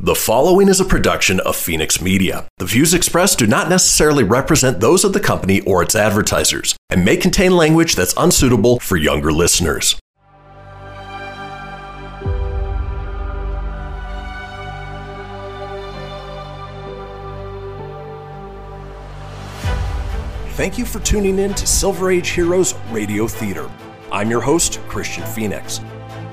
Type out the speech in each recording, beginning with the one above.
The following is a production of Phoenix Media. The views expressed do not necessarily represent those of the company or its advertisers, and may contain language that's unsuitable for younger listeners. Thank you for tuning in to Silver Age Heroes Radio Theater. I'm your host, Christian Phoenix.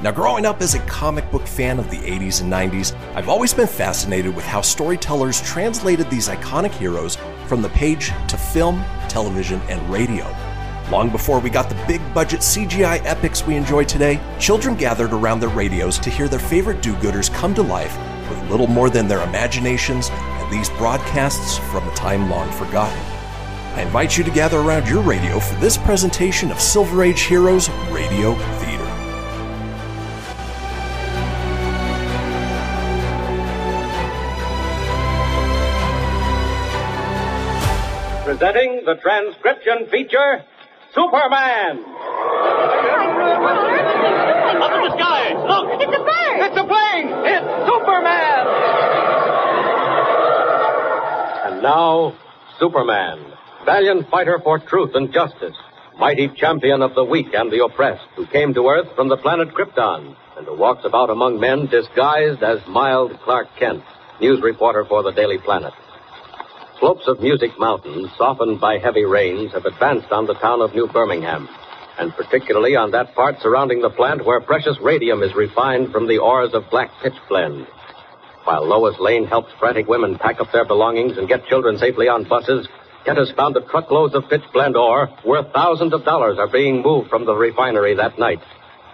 Now, growing up as a comic book fan of the 80s and 90s, I've always been fascinated with how storytellers translated these iconic heroes from the page to film, television, and radio. Long before we got the big-budget CGI epics we enjoy today, children gathered around their radios to hear their favorite do-gooders come to life with little more than their imaginations and these broadcasts from a time long forgotten. I invite you to gather around your radio for this presentation of Silver Age Heroes Radio Theater. Presenting the transcription feature, Superman! Up in the sky! Look! It's a bird! It's a plane! It's Superman! And now, Superman, valiant fighter for truth and justice, mighty champion of the weak and the oppressed, who came to Earth from the planet Krypton and who walks about among men disguised as mild Clark Kent, news reporter for the Daily Planet. Slopes of Music Mountain, softened by heavy rains, have advanced on the town of New Birmingham, and particularly on that part surrounding the plant where precious radium is refined from the ores of black pitch blende. While Lois Lane helps frantic women pack up their belongings and get children safely on buses, Kent has found that truckloads of pitch blende ore worth thousands of dollars are being moved from the refinery that night,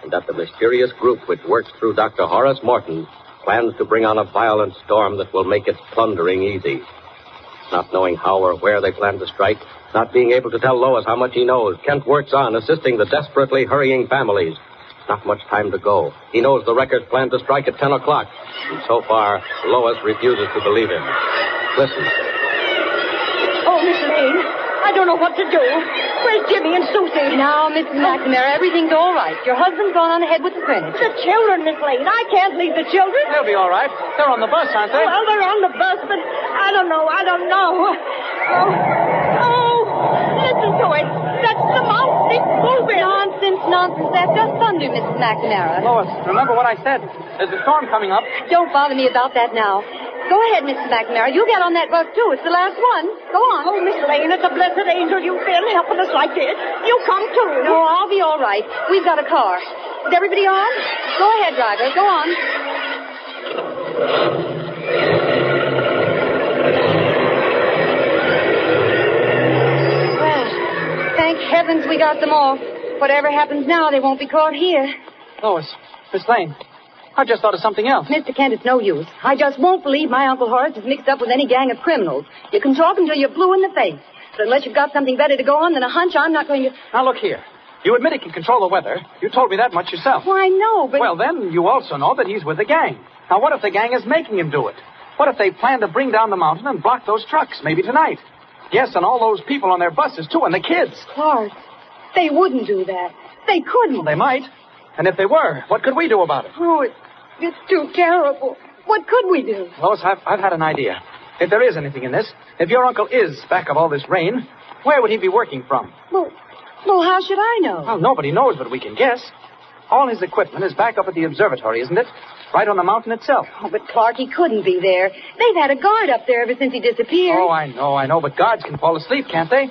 and that the mysterious group which works through Dr. Horace Morton plans to bring on a violent storm that will make its plundering easy. Not knowing how or where they plan to strike, not being able to tell Lois how much he knows, Kent works on, assisting the desperately hurrying families. Not much time to go. He knows the wreckers plan to strike at 10 o'clock. And so far, Lois refuses to believe him. Listen. Oh, Miss Lane, I don't know what to do. Where's Jimmy and Susie? Now, Miss McNamara, everything's all right. Your husband's gone on ahead with the furniture. The children, Miss Lane. I can't leave the children. They'll be all right. They're on the bus, aren't they? Well, they're on the bus, but I don't know. Oh, listen to it. That's the mountain. It's moving. Nonsense. That's just thunder, Mrs. McNamara. Lois, remember what I said. There's a storm coming up. Don't bother me about that now. Go ahead, Mrs. McNamara. You get on that bus, too. It's the last one. Go on. Oh, Miss Lane, it's a blessed angel you've been helping us like this. You come, too. No, I'll be all right. We've got a car. Is everybody on? Go ahead, driver. Go on. Thank heavens we got them off. Whatever happens now, they won't be caught here. Lois, Miss Lane, I just thought of something else. Mr. Kent, it's no use. I just won't believe my Uncle Horace is mixed up with any gang of criminals. You can talk until you're blue in the face. But unless you've got something better to go on than a hunch, I'm not going to... Now, look here. You admit he can control the weather. You told me that much yourself. Why, no, but... Well, then, you also know that he's with the gang. Now, what if the gang is making him do it? What if they plan to bring down the mountain and block those trucks, maybe tonight? Yes, and all those people on their buses, too, and the kids. Clark, they wouldn't do that. They couldn't. Well, they might. And if they were, what could we do about it? Oh, it's too terrible. What could we do? Lois, I've had an idea. If there is anything in this, if your uncle is back of all this rain, where would he be working from? Well, how should I know? Well, nobody knows, but we can guess. All his equipment is back up at the observatory, isn't it? Right on the mountain itself. Oh, but Clark, he couldn't be there. They've had a guard up there ever since he disappeared. Oh, I know, but guards can fall asleep, can't they?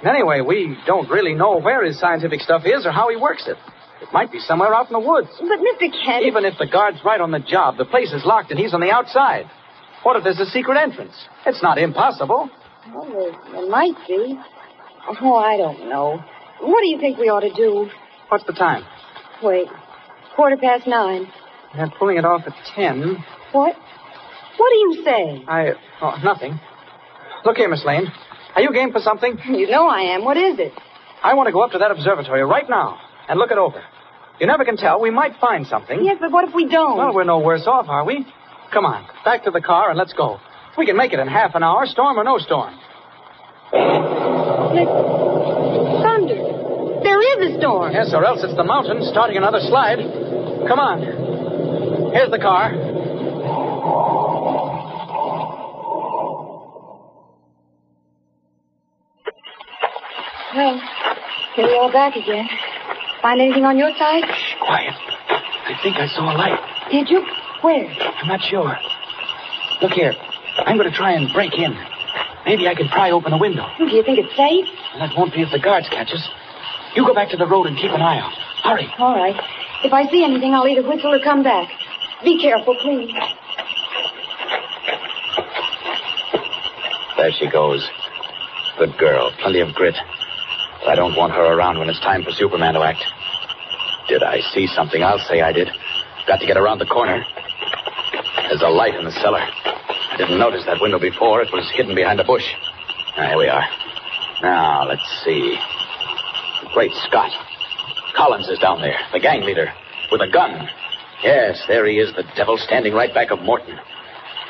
And anyway, we don't really know where his scientific stuff is or how he works it. It might be somewhere out in the woods. But Mr. Kent... Even if the guard's right on the job, the place is locked and he's on the outside. What if there's a secret entrance? It's not impossible. Well, there might be. Oh, I don't know. What do you think we ought to do? What's the time? Wait. 9:15. They're pulling it off at 10. What? What do you say? Nothing. Look here, Miss Lane. Are you game for something? You know I am. What is it? I want to go up to that observatory right now and look it over. You never can tell. We might find something. Yes, but what if we don't? Well, we're no worse off, are we? Come on. Back to the car and let's go. We can make it in half an hour, storm or no storm. Thunder. There is a storm. Yes, or else it's the mountain starting another slide. Come on. Here's the car. Well, here we are back again. Find anything on your side? Shh, quiet. I think I saw a light. Did you? Where? I'm not sure. Look here. I'm going to try and break in. Maybe I can pry open a window. Do you think it's safe? That won't be if the guards catch us. You go back to the road and keep an eye out. Hurry. All right. If I see anything, I'll either whistle or come back. Be careful, please. There she goes. Good girl. Plenty of grit. I don't want her around when it's time for Superman to act. Did I see something? I'll say I did. Got to get around the corner. There's a light in the cellar. I didn't notice that window before. It was hidden behind a bush. Here we are. Now, let's see. Great Scott. Collins is down there, the gang leader, with a gun. Yes, there he is, the devil, standing right back of Morton.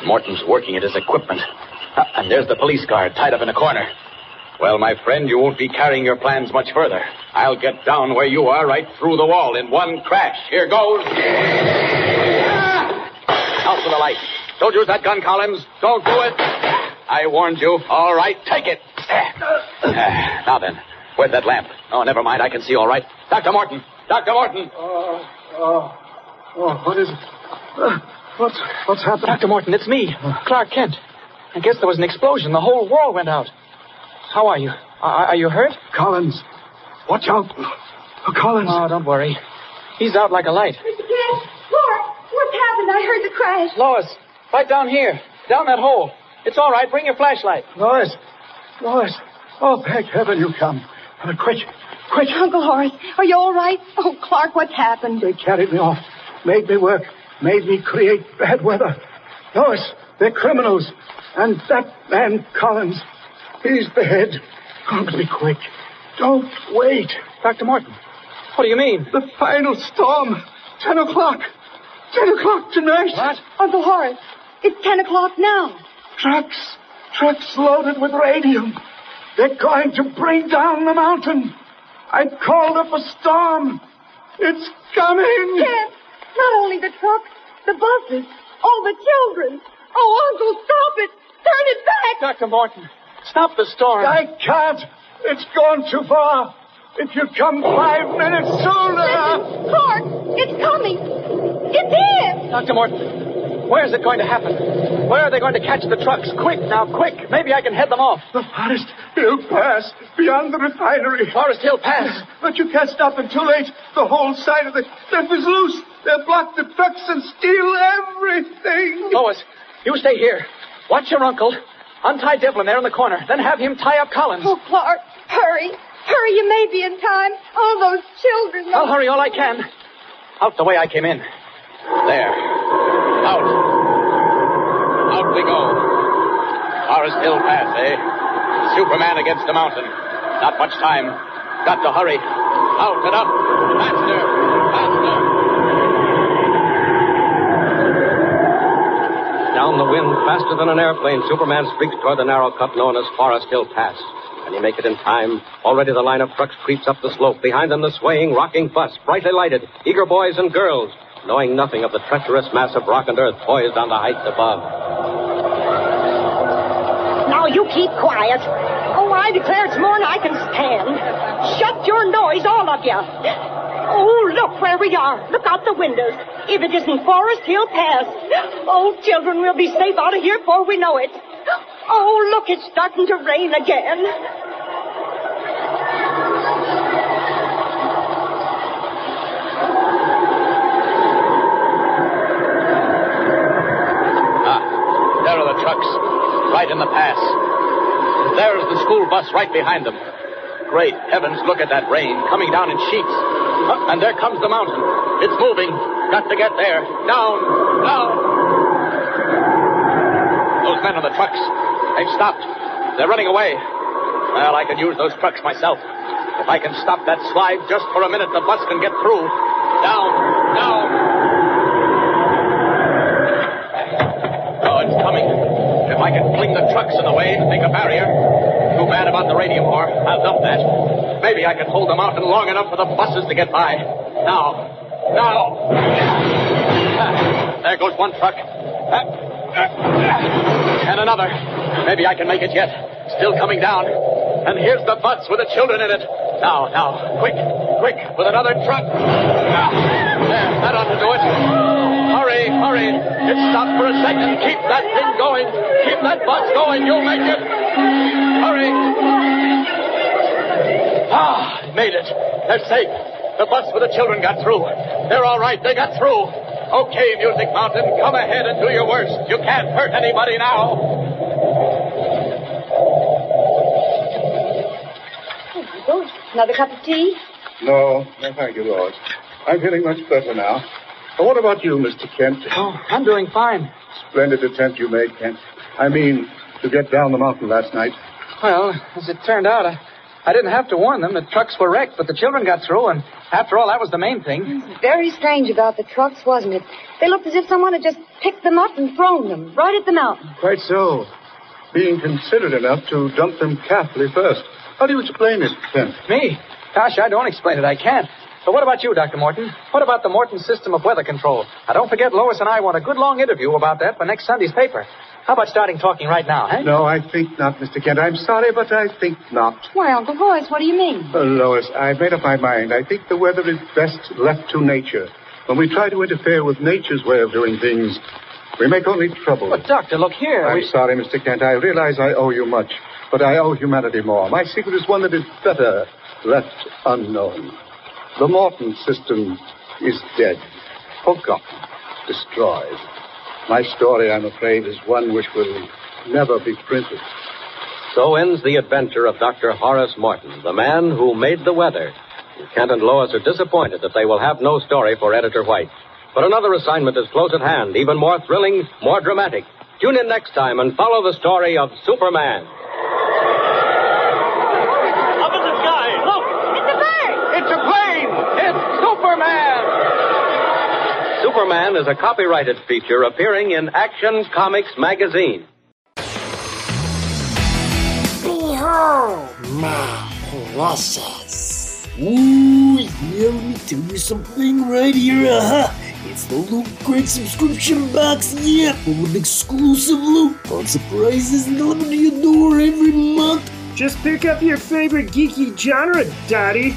Morton's working at his equipment. And there's the police guard tied up in a corner. Well, my friend, you won't be carrying your plans much further. I'll get down where you are, right through the wall, in one crash. Here goes. Out for the light. Don't use that gun, Collins. Don't do it. I warned you. All right, take it. Now then, where's that lamp? Oh, never mind. I can see all right. Dr. Morton. Dr. Morton. What is it? What's happened? Dr. Morton, it's me, Clark Kent. I guess there was an explosion. The whole wall went out. How are you? Are you hurt? Collins, watch out. Oh, Collins. Oh, don't worry. He's out like a light. Mr. Kent, Clark, what's happened? I heard the crash. Lois, right down here. Down that hole. It's all right. Bring your flashlight. Lois. Oh, thank heaven you come. Quick. Uncle Horace, are you all right? Oh, Clark, what's happened? They carried me off. Made me work. Made me create bad weather. Lois, they're criminals. And that man, Collins, he's the head. Come to me quick. Don't wait. Dr. Morton, what do you mean? The final storm. 10 o'clock. 10 o'clock tonight. What? Uncle Horace, it's 10 o'clock now. Trucks loaded with radium. They're going to bring down the mountain. I called up a storm. It's coming. Yes, not only the trucks, the buses, all the children. Oh, Uncle, stop it. Turn it back. Dr. Morton, stop the storm. I can't. It's gone too far. If you come 5 minutes sooner. Listen, Clark, it's coming. It's here. Dr. Morton, where is it going to happen? Where are they going to catch the trucks? Quick. Maybe I can head them off. The Forest Hill Pass, beyond the refinery. Forest Hill Pass. But you can't stop them. Too late. The whole side of the cliff is loose. They'll block the trucks and steal everything. Lois, you stay here. Watch your uncle. Untie Devlin there in the corner. Then have him tie up Collins. Oh, Clark, hurry. Hurry, you may be in time. All those children. I'll hurry all I can. Out the way I came in. There. Out. Out we go. Forest Hill Pass, eh? Superman against the mountain. Not much time. Got to hurry. Out and up. Faster. Down the wind, faster than an airplane, Superman streaks toward the narrow cut known as Forest Hill Pass. Can he make it in time? Already the line of trucks creeps up the slope. Behind them, the swaying, rocking bus, brightly lighted, eager boys and girls, knowing nothing of the treacherous mass of rock and earth poised on the heights above. You keep quiet. Oh, I declare it's more'n I can stand. Shut your noise, all of you. Oh, look where we are. Look out the windows. If it isn't Forest Hill Pass. Oh, children, we'll be safe out of here before we know it. Oh, look, it's starting to rain again. Ah, there are the trucks. Right in the pass. There's the school bus right behind them. Great heavens, look at that rain coming down in sheets. And there comes the mountain. It's moving. Got to get there. Down. Those men on the trucks, they've stopped. They're running away. Well, I could use those trucks myself. If I can stop that slide just for a minute, the bus can get through. Down. Oh, it's coming. If I can fling the trucks in the way and make a barrier. Too bad about the radium ore. I'll dump that. Maybe I can hold the mountain long enough for the buses to get by. Now. There goes one truck. And another. Maybe I can make it yet. Still coming down. And here's the bus with the children in it. Now, quick, with another truck. There, that ought to do it. Hurry. It stopped for a second. Keep that thing going. Keep that bus going. You'll make it. Hurry. Ah, made it. They're safe. The bus with the children got through. They're all right. They got through. Okay, Music Mountain, come ahead and do your worst. You can't hurt anybody now. Another cup of tea? No, thank you, Lois. I'm feeling much better now. But what about you, Mr. Kent? Oh, I'm doing fine. Splendid attempt you made, Kent. I mean, to get down the mountain last night. Well, as it turned out, I didn't have to warn them. The trucks were wrecked, but the children got through, and after all, that was the main thing. Very strange about the trucks, wasn't it? They looked as if someone had just picked them up and thrown them right at the mountain. Quite so. Being considerate enough to dump them carefully first. How do you explain it, Kent? Me? Gosh, I don't explain it. I can't. But what about you, Dr. Morton? What about the Morton system of weather control? Now, don't forget, Lois and I want a good long interview about that for next Sunday's paper. How about starting talking right now, eh? No, I think not, Mr. Kent. I'm sorry, but I think not. Why, Uncle Horace, what do you mean? Lois, I've made up my mind. I think the weather is best left to nature. When we try to interfere with nature's way of doing things, we make only trouble. But, Doctor, look here. I'm sorry, Mr. Kent. I realize I owe you much. But I owe humanity more. My secret is one that is better left unknown. The Morton system is dead, forgotten, destroyed. My story, I'm afraid, is one which will never be printed. So ends the adventure of Dr. Horace Morton, the man who made the weather. Kent and Lois are disappointed that they will have no story for Editor White. But another assignment is close at hand, even more thrilling, more dramatic. Tune in next time and follow the story of Superman. Superman is a copyrighted feature appearing in Action Comics magazine. Behold my process. Ooh, yeah, let me tell you something right here. It's the Loot Crate subscription box, yeah, with exclusive loot on surprises delivered to your door every month. Just pick up your favorite geeky genre, Daddy.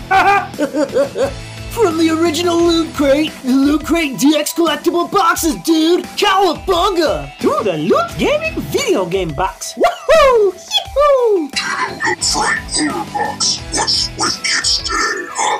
From the original Loot Crate, the Loot Crate DX collectible boxes, dude! Cowabunga! To the Loot Gaming video game box! Woohoo! Yee-hoo! To the Loot Crate Hero box! What's with kids today, huh?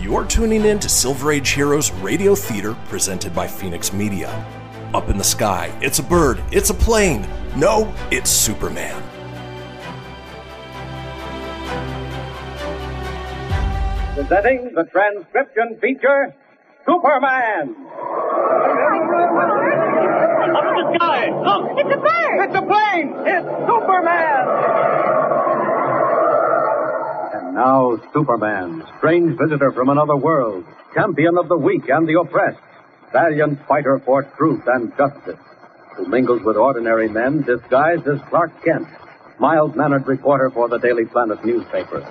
You're tuning in to Silver Age Heroes Radio Theater presented by Phoenix Media. Up in the sky, it's a bird, it's a plane. No, it's Superman. Presenting the transcription feature, Superman! Up in the sky! Look! It's a bird! It's a plane! It's Superman! And now, Superman, strange visitor from another world, champion of the weak and the oppressed, valiant fighter for truth and justice, who mingles with ordinary men disguised as Clark Kent, mild-mannered reporter for the Daily Planet newspaper.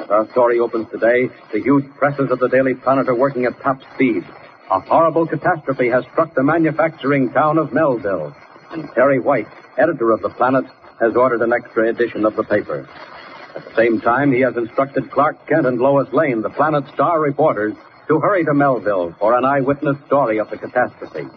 As our story opens today, the huge presses of the Daily Planet are working at top speed. A horrible catastrophe has struck the manufacturing town of Melville, and Perry White, editor of the Planet, has ordered an extra edition of the paper. At the same time, he has instructed Clark Kent and Lois Lane, the Planet's star reporters, to hurry to Melville for an eyewitness story of the catastrophe.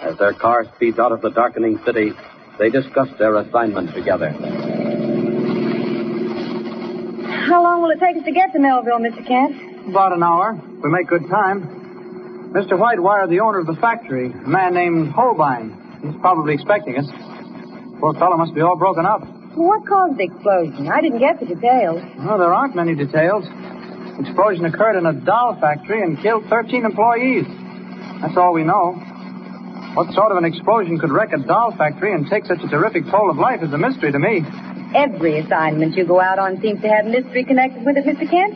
As their car speeds out of the darkening city, they discuss their assignment together. How long will it take us to get to Melville, Mr. Kent? About an hour. We make good time. Mr. White wired the owner of the factory, a man named Holbein. He's probably expecting us. Poor fellow must be all broken up. What caused the explosion? I didn't get the details. Well, there aren't many details. The explosion occurred in a doll factory and killed 13 employees. That's all we know. What sort of an explosion could wreck a doll factory and take such a terrific toll of life is a mystery to me. Every assignment you go out on seems to have mystery connected with it, Mr. Kent.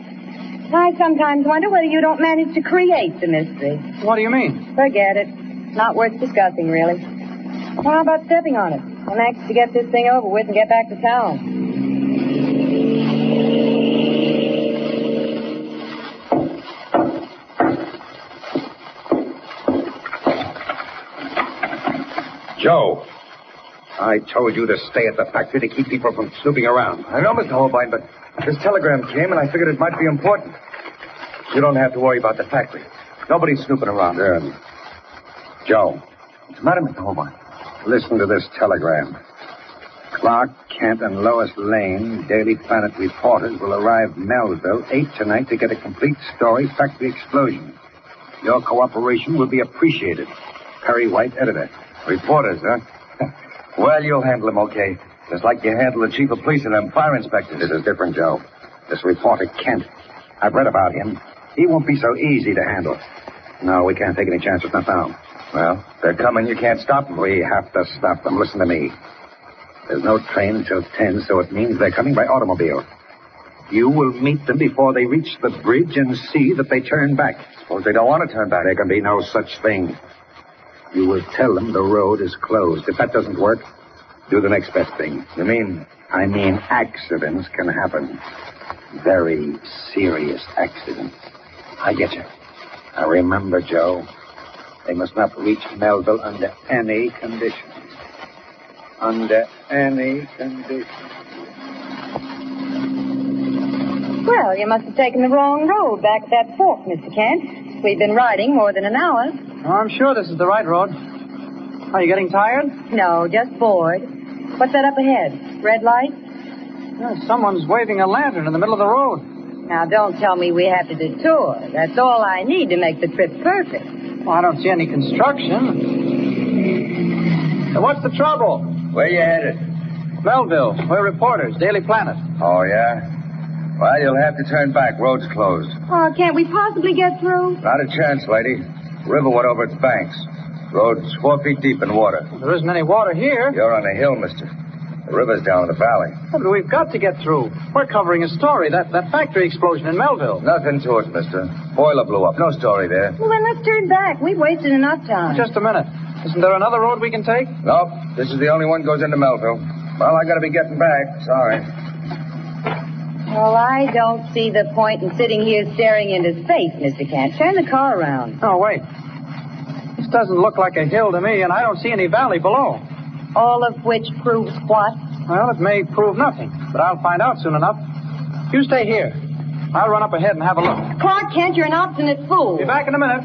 I sometimes wonder whether you don't manage to create the mystery. What do you mean? Forget it. Not worth discussing, really. Well, how about stepping on it? I'm anxious to get this thing over with and get back to town. Joe, I told you to stay at the factory to keep people from snooping around. I know, Mr. Holbein, but this telegram came and I figured it might be important. You don't have to worry about the factory. Nobody's snooping around. Good. Joe. What's the matter, Mr. Holbein? Listen to this telegram. Clark Kent and Lois Lane, Daily Planet reporters, will arrive Melville 8 tonight to get a complete story, factory explosion. Your cooperation will be appreciated. Perry White, editor. Reporters, huh? Well, you'll handle them okay. Just like you handle the chief of police and them fire inspectors. This is different, Joe. This reporter, Kent. I've read about him. He won't be so easy to handle. No, we can't take any chances, not now. Well, they're coming. You can't stop them. We have to stop them. Listen to me. There's no train until 10, so it means they're coming by automobile. You will meet them before they reach the bridge and see that they turn back. Suppose they don't want to turn back. There can be no such thing. You will tell them the road is closed. If that doesn't work, do the next best thing. You mean? I mean accidents can happen. Very serious accidents. I get you. Now remember, Joe, they must not reach Melville under any conditions. Under any conditions. Well, you must have taken the wrong road back at that fork, Mr. Kent. We've been riding more than an hour. Oh, I'm sure this is the right road. Are you getting tired? No, just bored. What's that up ahead? Red light? Yeah, someone's waving a lantern in the middle of the road. Now, don't tell me we have to detour. That's all I need to make the trip perfect. Well, I don't see any construction. So what's the trouble? Where you headed? Melville. We're reporters. Daily Planet. Oh, yeah? Well, you'll have to turn back. Road's closed. Oh, can't we possibly get through? Not a chance, lady. River went over its banks. Road's 4 feet deep in water. Well, there isn't any water here. You're on a hill, mister. The river's down in the valley. Yeah, but we've got to get through. We're covering a story. That factory explosion in Melville. Nothing to it, mister. Boiler blew up. No story there. Well, then let's turn back. We've wasted enough time. Just a minute. Isn't there another road we can take? Nope. This is the only one goes into Melville. Well, I gotta be getting back. Sorry. Well, I don't see the point in sitting here staring into space, Mr. Kent. Turn the car around. Oh, wait. This doesn't look like a hill to me, and I don't see any valley below. All of which proves what? Well, it may prove nothing, but I'll find out soon enough. You stay here. I'll run up ahead and have a look. Clark Kent, you're an obstinate fool. Be back in a minute.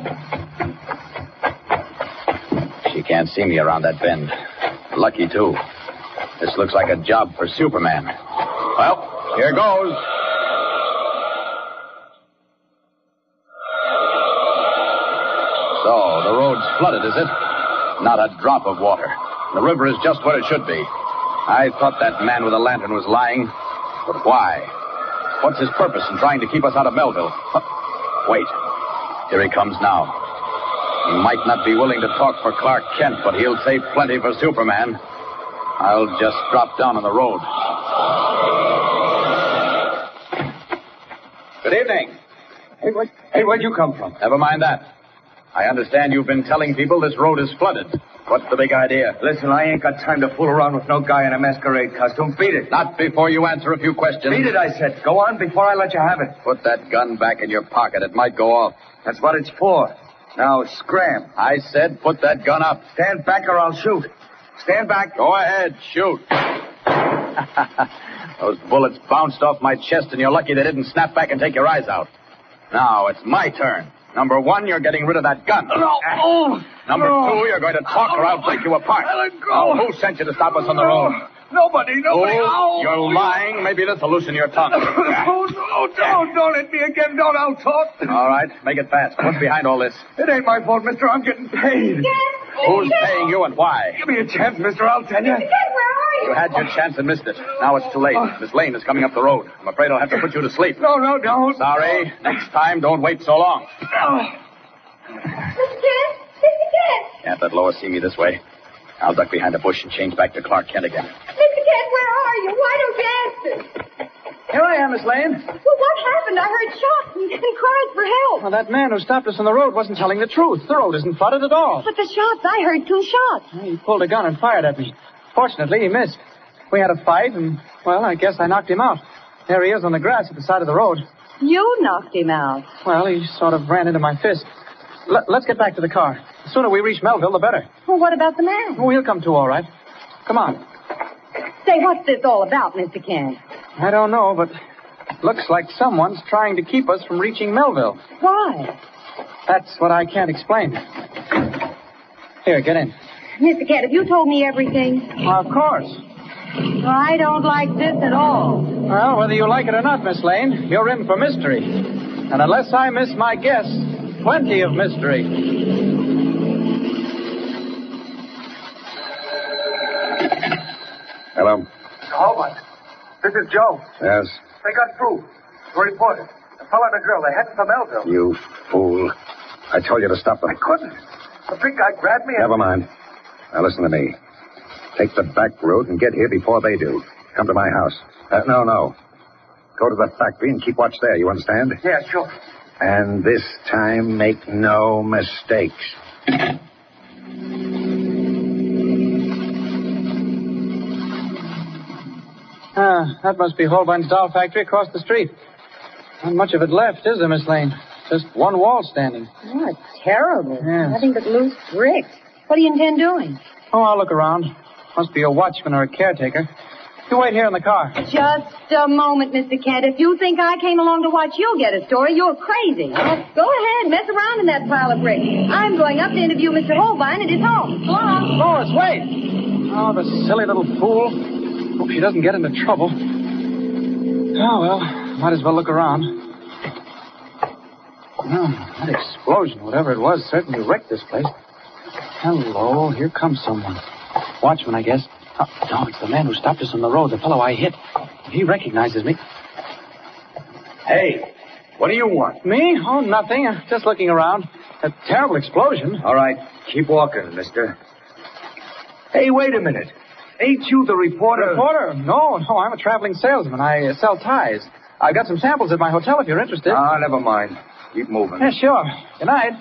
She can't see me around that bend. Lucky, too. This looks like a job for Superman. Well, here goes. So, the road's flooded, is it? Not a drop of water. The river is just what it should be. I thought that man with a lantern was lying. But why? What's his purpose in trying to keep us out of Melville? Huh. Wait. Here he comes now. He might not be willing to talk for Clark Kent, but he'll say plenty for Superman. I'll just drop down on the road. Good evening. Hey, where'd you come from? Never mind that. I understand you've been telling people this road is flooded. What's the big idea? Listen, I ain't got time to fool around with no guy in a masquerade costume. Beat it. Not before you answer a few questions. Beat it, I said. Go on before I let you have it. Put that gun back in your pocket. It might go off. That's what it's for. Now, scram. I said put that gun up. Stand back or I'll shoot. Stand back. Go ahead. Shoot. Those bullets bounced off my chest, and you're lucky they didn't snap back and take your eyes out. Now, it's my turn. Number one, you're getting rid of that gun. No. Oh. Number two, you're going to talk or I'll break you apart. Let go. Now, who sent you to stop us on the road? Nobody. Oh, you're lying. Maybe this will loosen your tongue. Don't hit me again. Don't. I'll talk. All right. Make it fast. What's behind all this? It ain't my fault, mister. I'm getting paid. Who's paying you and why? Give me a chance, mister. I'll tell you. You had your chance and missed it. Now it's too late. Miss Lane is coming up the road. I'm afraid I'll have to put you to sleep. No, don't. Sorry. Next time, don't wait so long. Mr. Kent? Can't let Lois see me this way. I'll duck behind a bush and change back to Clark Kent again. Mr. Kent, where are you? Why don't you answer? Here I am, Miss Lane. Well, what happened? I heard shots and cries for help. Well, that man who stopped us on the road wasn't telling the truth. The road isn't flooded at all. But the shots, I heard two shots. He pulled a gun and fired at me. Fortunately, he missed. We had a fight, and, well, I guess I knocked him out. There he is on the grass at the side of the road. You knocked him out? Well, he sort of ran into my fist. Let's get back to the car. The sooner we reach Melville, the better. Well, what about the man? Oh, he'll come to, all right. Come on. Say, what's this all about, Mr. Kent? I don't know, but looks like someone's trying to keep us from reaching Melville. Why? That's what I can't explain. Here, get in. Mr. Kent, have you told me everything? Of course. Well, I don't like this at all. Well, whether you like it or not, Miss Lane, you're in for mystery. And unless I miss my guess, plenty of mystery. Hello? Holbein. This is Joe. Yes? They got through. We're reported. The fellow and the girl, they're heading for Melville. You fool. I told you to stop them. I couldn't. The big guy grabbed me and... Never mind. Now listen to me. Take the back road and get here before they do. Come to my house. No. Go to the factory and keep watch there, you understand? Yeah, sure. And this time, make no mistakes. That must be Holbein's doll factory across the street. Not much of it left, is there, Miss Lane? Just one wall standing. Oh, it's terrible. Yes. Nothing but loose bricks. What do you intend doing? Oh, I'll look around. Must be a watchman or a caretaker. You wait here in the car. Just a moment, Mr. Kent. If you think I came along to watch you get a story, you're crazy. Go ahead, mess around in that pile of bricks. I'm going up to interview Mr. Holbein at his home. Come on. Lois, wait. Oh, the silly little fool. Hope she doesn't get into trouble. Oh, well, might as well look around. Oh, that explosion, whatever it was, certainly wrecked this place. Hello, here comes someone. Watchman, I guess. Oh, no, it's the man who stopped us on the road, the fellow I hit. He recognizes me. Hey, what do you want? Me? Oh, nothing. Just looking around. A terrible explosion. All right, keep walking, mister. Hey, wait a minute. Ain't you the reporter? Reporter? No, I'm a traveling salesman. I sell ties. I've got some samples at my hotel if you're interested. Ah, never mind. Keep moving. Yeah, sure. Good night.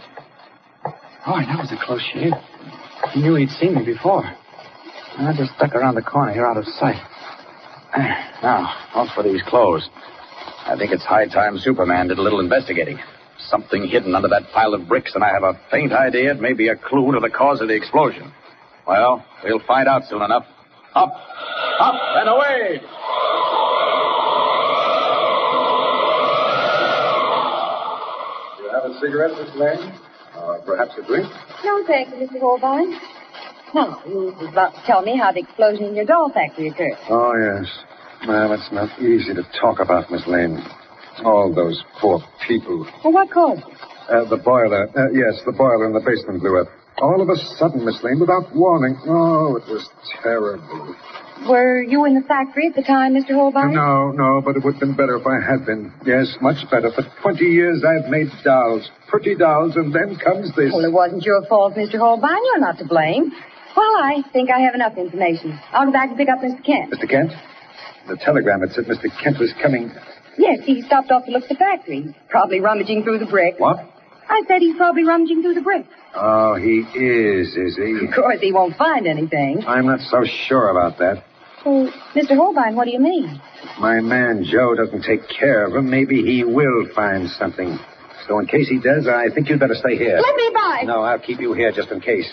Boy, that was a close shave. He knew he'd seen me before. I just stuck around the corner here out of sight. Now, off for these clothes. I think it's high time Superman did a little investigating. Something hidden under that pile of bricks, and I have a faint idea it may be a clue to the cause of the explosion. Well, we'll find out soon enough. Up, up, and away! Do you have a cigarette, Miss Lane? Or perhaps a drink? No, thank you, Mr. Holbein. No, you were about to tell me how the explosion in your doll factory occurred. Oh, yes. Well, it's not easy to talk about, Miss Lane. All those poor people. Well, what caused it? The boiler. Yes, the boiler in the basement blew up. All of a sudden, Miss Lane, without warning. Oh, it was terrible. Were you in the factory at the time, Mr. Holbein? No, but it would have been better if I had been. Yes, much better. For 20 years, I've made dolls. Pretty dolls, and then comes this. Well, it wasn't your fault, Mr. Holbein. You're not to blame. Well, I think I have enough information. I'll go back and pick up Mr. Kent. Mr. Kent? The telegram had said Mr. Kent was coming. Yes, he stopped off to look at the factory. Probably rummaging through the brick. What? I said he's probably rummaging through the brick. Oh, he is he? Of course, he won't find anything. I'm not so sure about that. Well, Mr. Holbein, what do you mean? My man Joe doesn't take care of him. Maybe he will find something. So in case he does, I think you'd better stay here. Let me by. No, I'll keep you here just in case.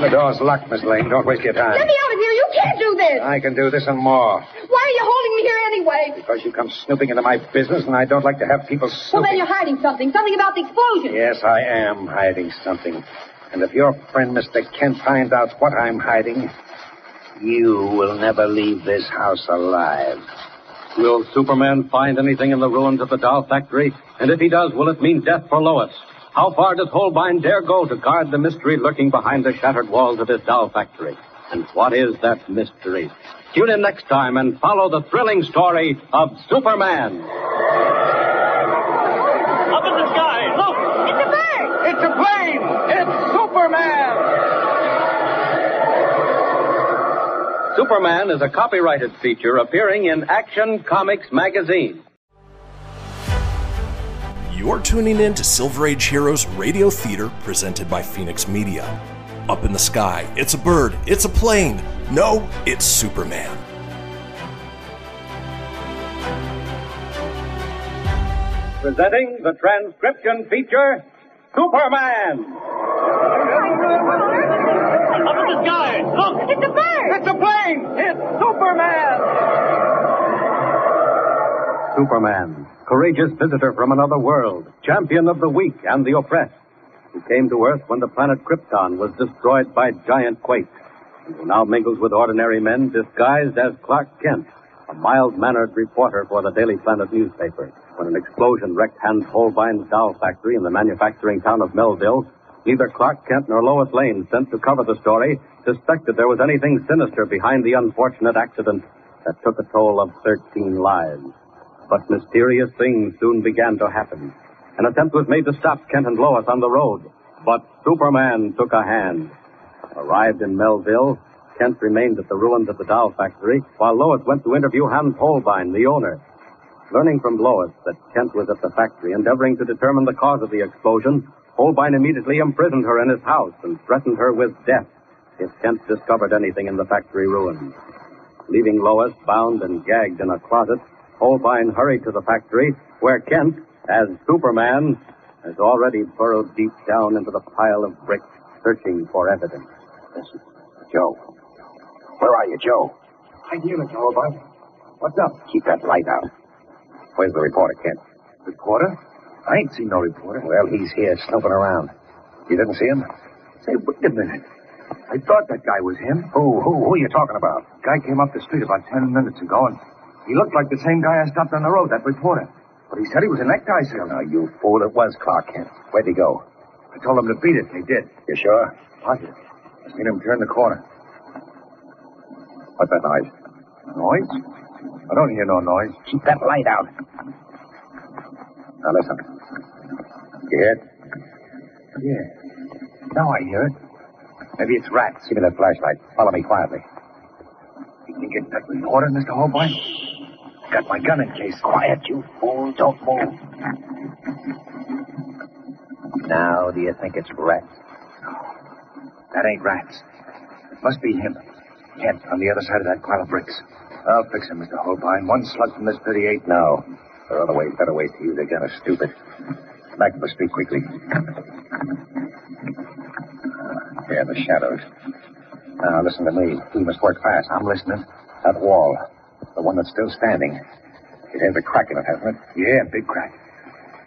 The door's locked, Miss Lane. Don't waste your time. Let me out of here. You can't do this. I can do this and more. Why are you holding me here anyway? Because you come snooping into my business, and I don't like to have people snooping. Well, then you're hiding something. Something about the explosion. Yes, I am hiding something. And if your friend, Mr. Kent, finds out what I'm hiding, you will never leave this house alive. Will Superman find anything in the ruins of the doll factory? And if he does, will it mean death for Lois? How far does Holbein dare go to guard the mystery lurking behind the shattered walls of his doll factory? And what is that mystery? Tune in next time and follow the thrilling story of Superman. Up in the sky, look! It's a bird! It's a plane! It's Superman! Superman is a copyrighted feature appearing in Action Comics magazine. You're tuning in to Silver Age Heroes Radio Theater, presented by Phoenix Media. Up in the sky, it's a bird, it's a plane. No, it's Superman. Presenting the transcription feature, Superman! Up in the sky! Look! It's a bird! It's a plane! It's Superman! Superman, courageous visitor from another world, champion of the weak and the oppressed, who came to Earth when the planet Krypton was destroyed by giant quakes, and who now mingles with ordinary men disguised as Clark Kent, a mild-mannered reporter for the Daily Planet newspaper. When an explosion wrecked Hans Holbein's doll factory in the manufacturing town of Melville, neither Clark Kent nor Lois Lane, sent to cover the story, suspected there was anything sinister behind the unfortunate accident that took a toll of 13 lives. But mysterious things soon began to happen. An attempt was made to stop Kent and Lois on the road, but Superman took a hand. Arrived in Melville, Kent remained at the ruins of the doll factory, while Lois went to interview Hans Holbein, the owner. Learning from Lois that Kent was at the factory, endeavoring to determine the cause of the explosion, Holbein immediately imprisoned her in his house and threatened her with death if Kent discovered anything in the factory ruins. Leaving Lois bound and gagged in a closet, Holbein hurried to the factory, where Kent, as Superman, has already burrowed deep down into the pile of bricks, searching for evidence. Listen, Joe. Where are you, Joe? I'm here, Mr. Holbein. What's up? Keep that light out. Where's the reporter, Kent? Reporter? I ain't seen no reporter. Well, he's here, snooping around. You didn't see him? Say, wait a minute. I thought that guy was him. Who are you talking about? Guy came up the street about 10 minutes ago, and he looked like the same guy I stopped on the road, that reporter. But he said he was a necktie salesman. Now, you fool, it was Clark Kent. Where'd he go? I told him to beat it, and he did. You sure? Positive. I seen him turn the corner. What's that noise? Noise? I don't hear no noise. Keep that light out. Now, listen. You hear it? Yeah. Now I hear it. Maybe it's rats. Give me that flashlight. Follow me quietly. You can get that reporter, Mr. Holbein? Got my gun in case. Quiet, you fool. Don't move. Now, do you think it's rats? No. That ain't rats. It must be him. Kent, on the other side of that pile of bricks. I'll fix him, Mr. Holbein. One slug from this 38. No. There are other ways, better ways to use a gun is stupid. Back to the street quickly. Here, the shadows. Now, listen to me. We must work fast. I'm listening. That wall. The one that's still standing. It has a crack in it, hasn't it? Yeah, big crack.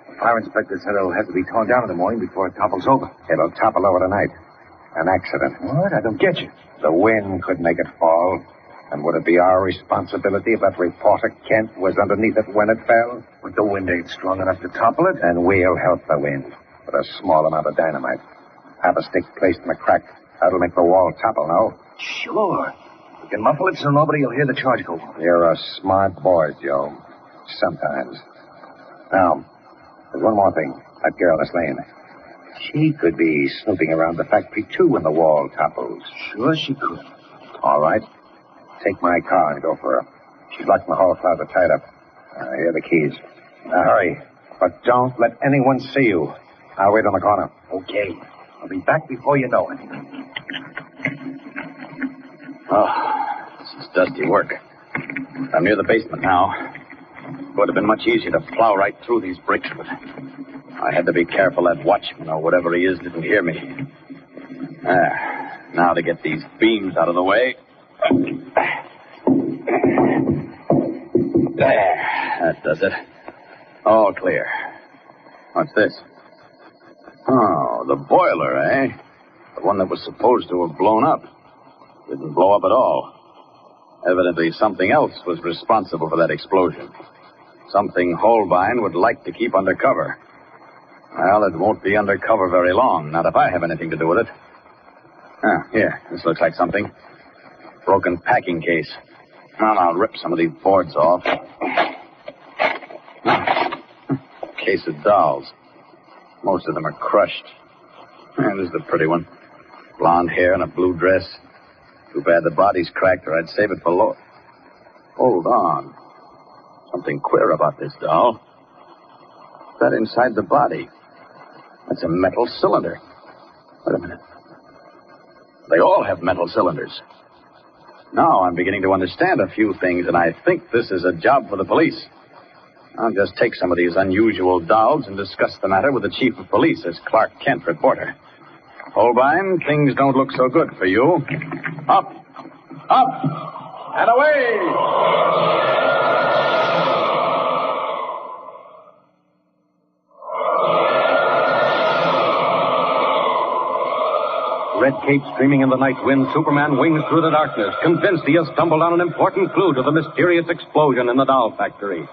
The fire inspector said it'll have to be torn down in the morning before it topples over. It'll topple over tonight. An accident. What? I don't get you. The wind could make it fall. And would it be our responsibility if that reporter, Kent, was underneath it when it fell? But the wind ain't strong enough to topple it. And we'll help the wind with a small amount of dynamite. Have a stick placed in the crack. That'll make the wall topple, no? Sure. We can muffle it so nobody will hear the charge go. You're a smart boy, Joe. Sometimes. Now, there's one more thing. That girl, Miss Lane. She could be snooping around the factory, too, when the wall topples. Sure she could. All right. Take my car and go for her. She's locked in the hall closet tied up. Here are the keys. Now, hurry. But don't let anyone see you. I'll wait on the corner. Okay. I'll be back before you know it. Oh, this is dusty work. I'm near the basement now. It would have been much easier to plow right through these bricks, but I had to be careful that watchman or whatever he is didn't hear me. Now to get these beams out of the way. There, that does it. All clear. What's this? Oh, the boiler, eh? The one that was supposed to have blown up. Didn't blow up at all. Evidently something else was responsible for that explosion. Something Holbein would like to keep under cover. Well, it won't be under cover very long, not if I have anything to do with it. Ah, here, this looks like something. Broken packing case. Now, I'll rip some of these boards off. Case of dolls. Most of them are crushed. And this is a pretty one. Blonde hair and a blue dress. Too bad the body's cracked, or I'd save it for Lois. Hold on. Something queer about this doll. What's that inside the body? That's a metal cylinder. Wait a minute. They all have metal cylinders. Now I'm beginning to understand a few things, and I think this is a job for the police. I'll just take some of these unusual dolls and discuss the matter with the chief of police as Clark Kent, reporter. Holbein, things don't look so good for you. Up, up, and away! Red cape streaming in the night wind, Superman wings through the darkness, convinced he has stumbled on an important clue to the mysterious explosion in the doll factory.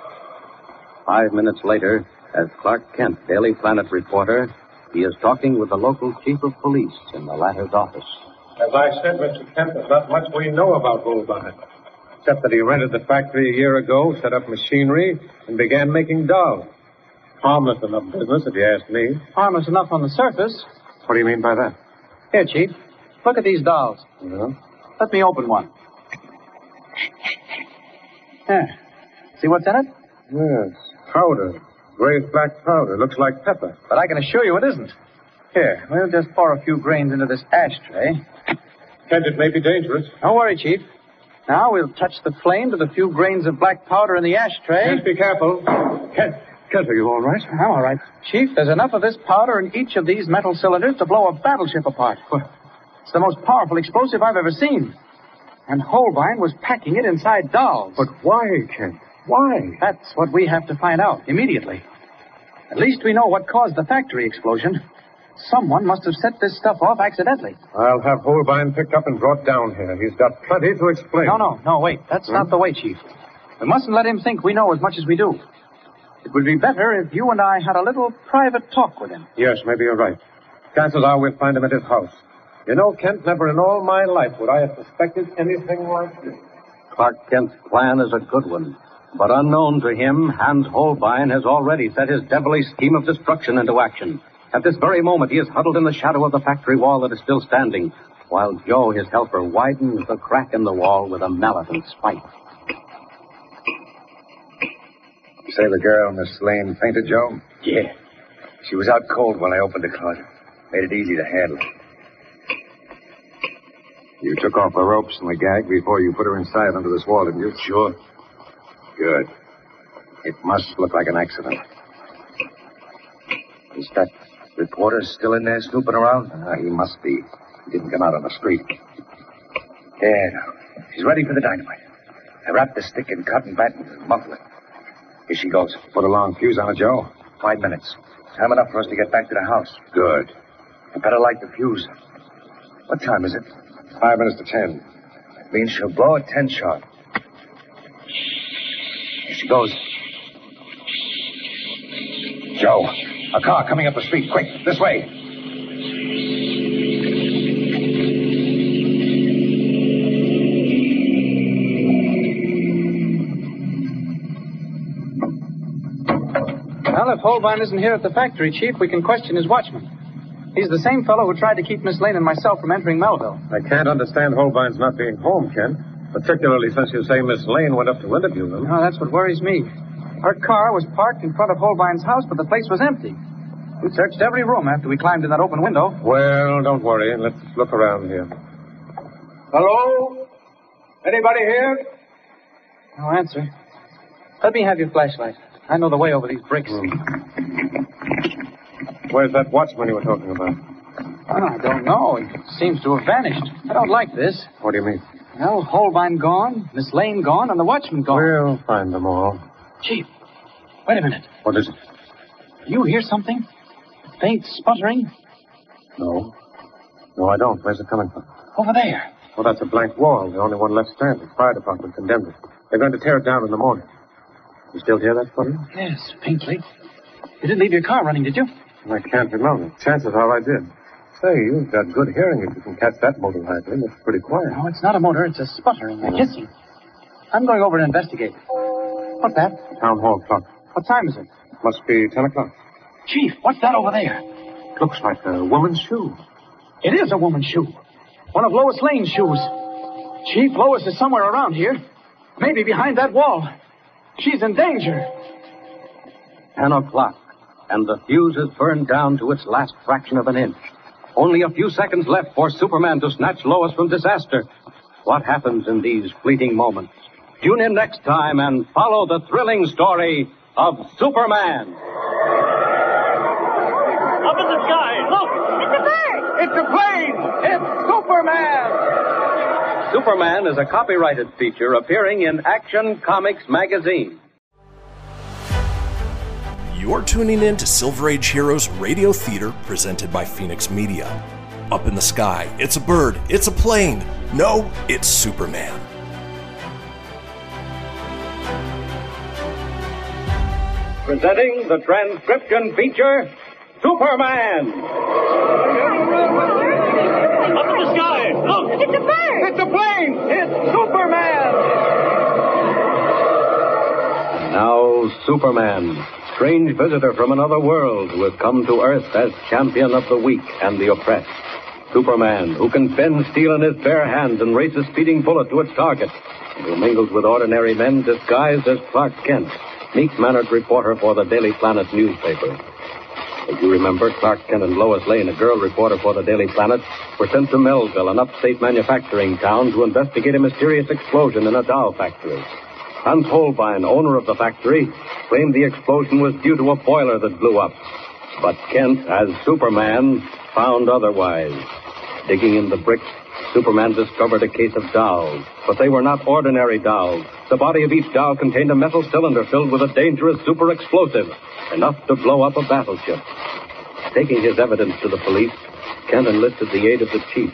5 minutes later, as Clark Kent, Daily Planet reporter, he is talking with the local chief of police in the latter's office. As I said, Mr. Kent, there's not much we know about Holbein, except that he rented the factory a year ago, set up machinery, and began making dolls. Harmless enough business, if you ask me. Harmless enough on the surface? What do you mean by that? Here, Chief, look at these dolls. Yeah. Let me open one. Yeah. See what's in it? Yes, powder. Gray black powder. Looks like pepper. But I can assure you it isn't. Here, we'll just pour a few grains into this ashtray. Kent, it may be dangerous. Don't worry, Chief. Now we'll touch the flame to the few grains of black powder in the ashtray. Just be careful. Kent, are you all right? I'm all right, Chief. There's enough of this powder in each of these metal cylinders to blow a battleship apart. What? It's the most powerful explosive I've ever seen. And Holbein was packing it inside dolls. But why, Kent? Why? That's what we have to find out immediately. At least we know what caused the factory explosion. Someone must have set this stuff off accidentally. I'll have Holbein picked up and brought down here. He's got plenty to explain. No, wait. That's not the way, Chief. We mustn't let him think we know as much as we do. It would be better if you and I had a little private talk with him. Yes, maybe you're right. Chances are we'll find him at his house. You know, Kent, never in all my life would I have suspected anything like this. Clark Kent's plan is a good one. But unknown to him, Hans Holbein has already set his devilish scheme of destruction into action. At this very moment, he is huddled in the shadow of the factory wall that is still standing, while Joe, his helper, widens the crack in the wall with a mallet and spike. You say the girl, Miss Lane, fainted, Joe? Yeah. She was out cold when I opened the closet. Made it easy to handle. You took off the ropes and the gag before you put her inside under this wall, didn't you? Sure. Good. It must look like an accident. Is that reporter still in there snooping around? He must be. He didn't come out on the street. There now. She's ready for the dynamite. I wrap the stick in cotton batten and muffle it. Here she goes. Put a long fuse on it, Joe. 5 minutes. Time enough for us to get back to the house. Good. I better light the fuse. What time is it? 5 minutes to 10. That means she'll blow at 10 sharp. She goes. Joe, a car coming up the street. Quick, this way. Well, if Holbein isn't here at the factory, Chief, we can question his watchman. He's the same fellow who tried to keep Miss Lane and myself from entering Melville. I can't understand Holbein's not being home, Kent. Particularly since you say Miss Lane went up to interview them. No, that's what worries me. Her car was parked in front of Holbein's house, but the place was empty. We searched every room after we climbed in that open window. Well, don't worry. Let's look around here. Hello? Anybody here? No answer. Let me have your flashlight. I know the way over these bricks. Where's that watchman you were talking about? Oh, I don't know. He seems to have vanished. I don't like this. What do you mean? Well, Holbein gone, Miss Lane gone, and the watchman gone. We'll find them all. Chief, wait a minute. What is it? Do you hear something? Faint sputtering? No. No, I don't. Where's it coming from? Over there. Well, that's a blank wall. The only one left standing. Fire department condemned it. They're going to tear it down in the morning. You still hear that sputtering? Yes, faintly. You didn't leave your car running, did you? I can't remember. Chances are I did. Say, you've got good hearing if you can catch that motor idling. It's pretty quiet. No, it's not a motor. It's a sputtering, a hissing. I'm going over to investigate. What's that? Town hall clock. What time is it? Must be 10 o'clock. Chief, what's that over there? Looks like a woman's shoe. It is a woman's shoe. One of Lois Lane's shoes. Chief Lois is somewhere around here. Maybe behind that wall. She's in danger. 10 o'clock, and the fuse is burned down to its last fraction of an inch. Only a few seconds left for Superman to snatch Lois from disaster. What happens in these fleeting moments? Tune in next time and follow the thrilling story of Superman. Up in the sky, look! It's a bird! It's a plane! It's Superman! Superman is a copyrighted feature appearing in Action Comics magazine. You're tuning in to Silver Age Heroes Radio Theater, presented by Phoenix Media. Up in the sky, it's a bird, it's a plane. No, it's Superman. Presenting the transcription feature, Superman! Up in the sky! Look! It's a bird! It's a plane! It's Superman! And now, Superman, strange visitor from another world who has come to Earth as champion of the weak and the oppressed. Superman, who can bend steel in his bare hands and race a speeding bullet to its target, and who mingles with ordinary men disguised as Clark Kent, meek-mannered reporter for the Daily Planet newspaper. If you remember, Clark Kent and Lois Lane, a girl reporter for the Daily Planet, were sent to Melville, an upstate manufacturing town, to investigate a mysterious explosion in a doll factory. Hans Holbein, owner of the factory, claimed the explosion was due to a boiler that blew up. But Kent, as Superman, found otherwise. Digging in the bricks, Superman discovered a case of dolls, but they were not ordinary dolls. The body of each doll contained a metal cylinder filled with a dangerous super explosive, enough to blow up a battleship. Taking his evidence to the police, Kent enlisted the aid of the chief.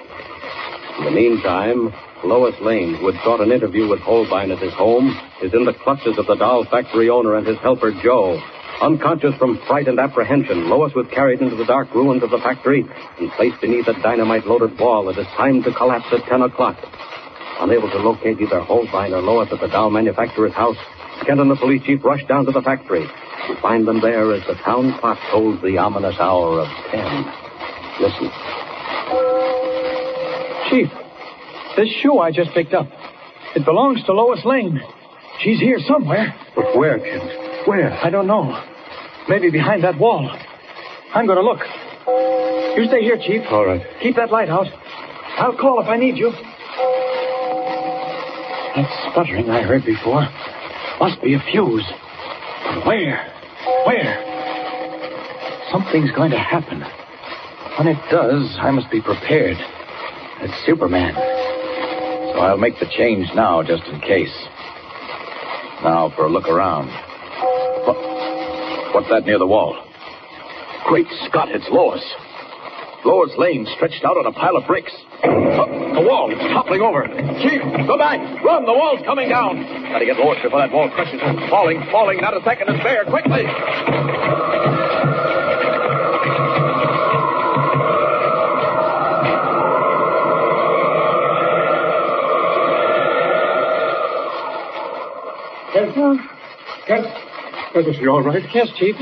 In the meantime, Lois Lane, who had sought an interview with Holbein at his home, is in the clutches of the doll factory owner and his helper, Joe. Unconscious from fright and apprehension, Lois was carried into the dark ruins of the factory and placed beneath a dynamite-loaded wall that is timed to collapse at 10 o'clock. Unable to locate either Holbein or Lois at the doll manufacturer's house, Kent and the police chief rushed down to the factory to find them there as the town clock tolls the ominous hour of 10. Listen. Chief, this shoe I just picked up, it belongs to Lois Lane. She's here somewhere. But where, Kent? Where? I don't know. Maybe behind that wall. I'm going to look. You stay here, Chief. All right. Keep that light out. I'll call if I need you. That sputtering I heard before must be a fuse. But where? Where? Something's going to happen. When it does, I must be prepared. It's Superman. So I'll make the change now, just in case. Now for a look around. What's that near the wall? Great Scott, it's Lois. Lois Lane stretched out on a pile of bricks. The wall, it's toppling over. Chief, go back. Run, the wall's coming down. Gotta get Lois before that wall crushes her. Falling, falling, not a second to spare. Quickly. Yes, is she all right? Yes, Chief.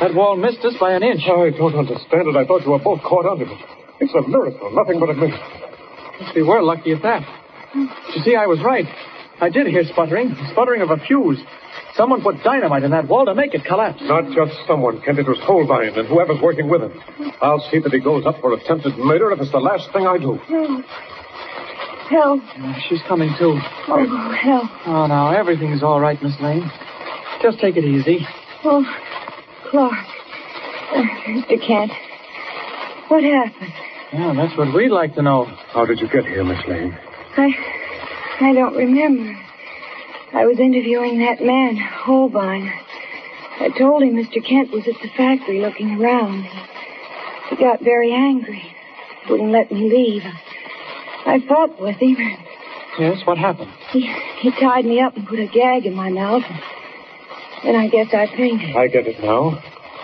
That wall missed us by an inch. I don't understand it. I thought you were both caught under it. It's a miracle. Nothing but a miracle. Yes, we were lucky at that. You see, I was right. I did hear sputtering. Sputtering of a fuse. Someone put dynamite in that wall to make it collapse. Not just someone, Kent. It was Holbein and whoever's working with him. I'll see that he goes up for attempted murder if it's the last thing I do. No. Help. She's coming, too. Oh, help. Oh, now, everything's all right, Miss Lane. Just take it easy. Oh, Clark. Mr. Kent. What happened? Yeah, that's what we'd like to know. How did you get here, Miss Lane? I don't remember. I was interviewing that man, Holbein. I told him Mr. Kent was at the factory looking around. He got very angry. Wouldn't let me leave. I fought with him. Yes, what happened? He tied me up and put a gag in my mouth. And I guess I fainted. I get it now.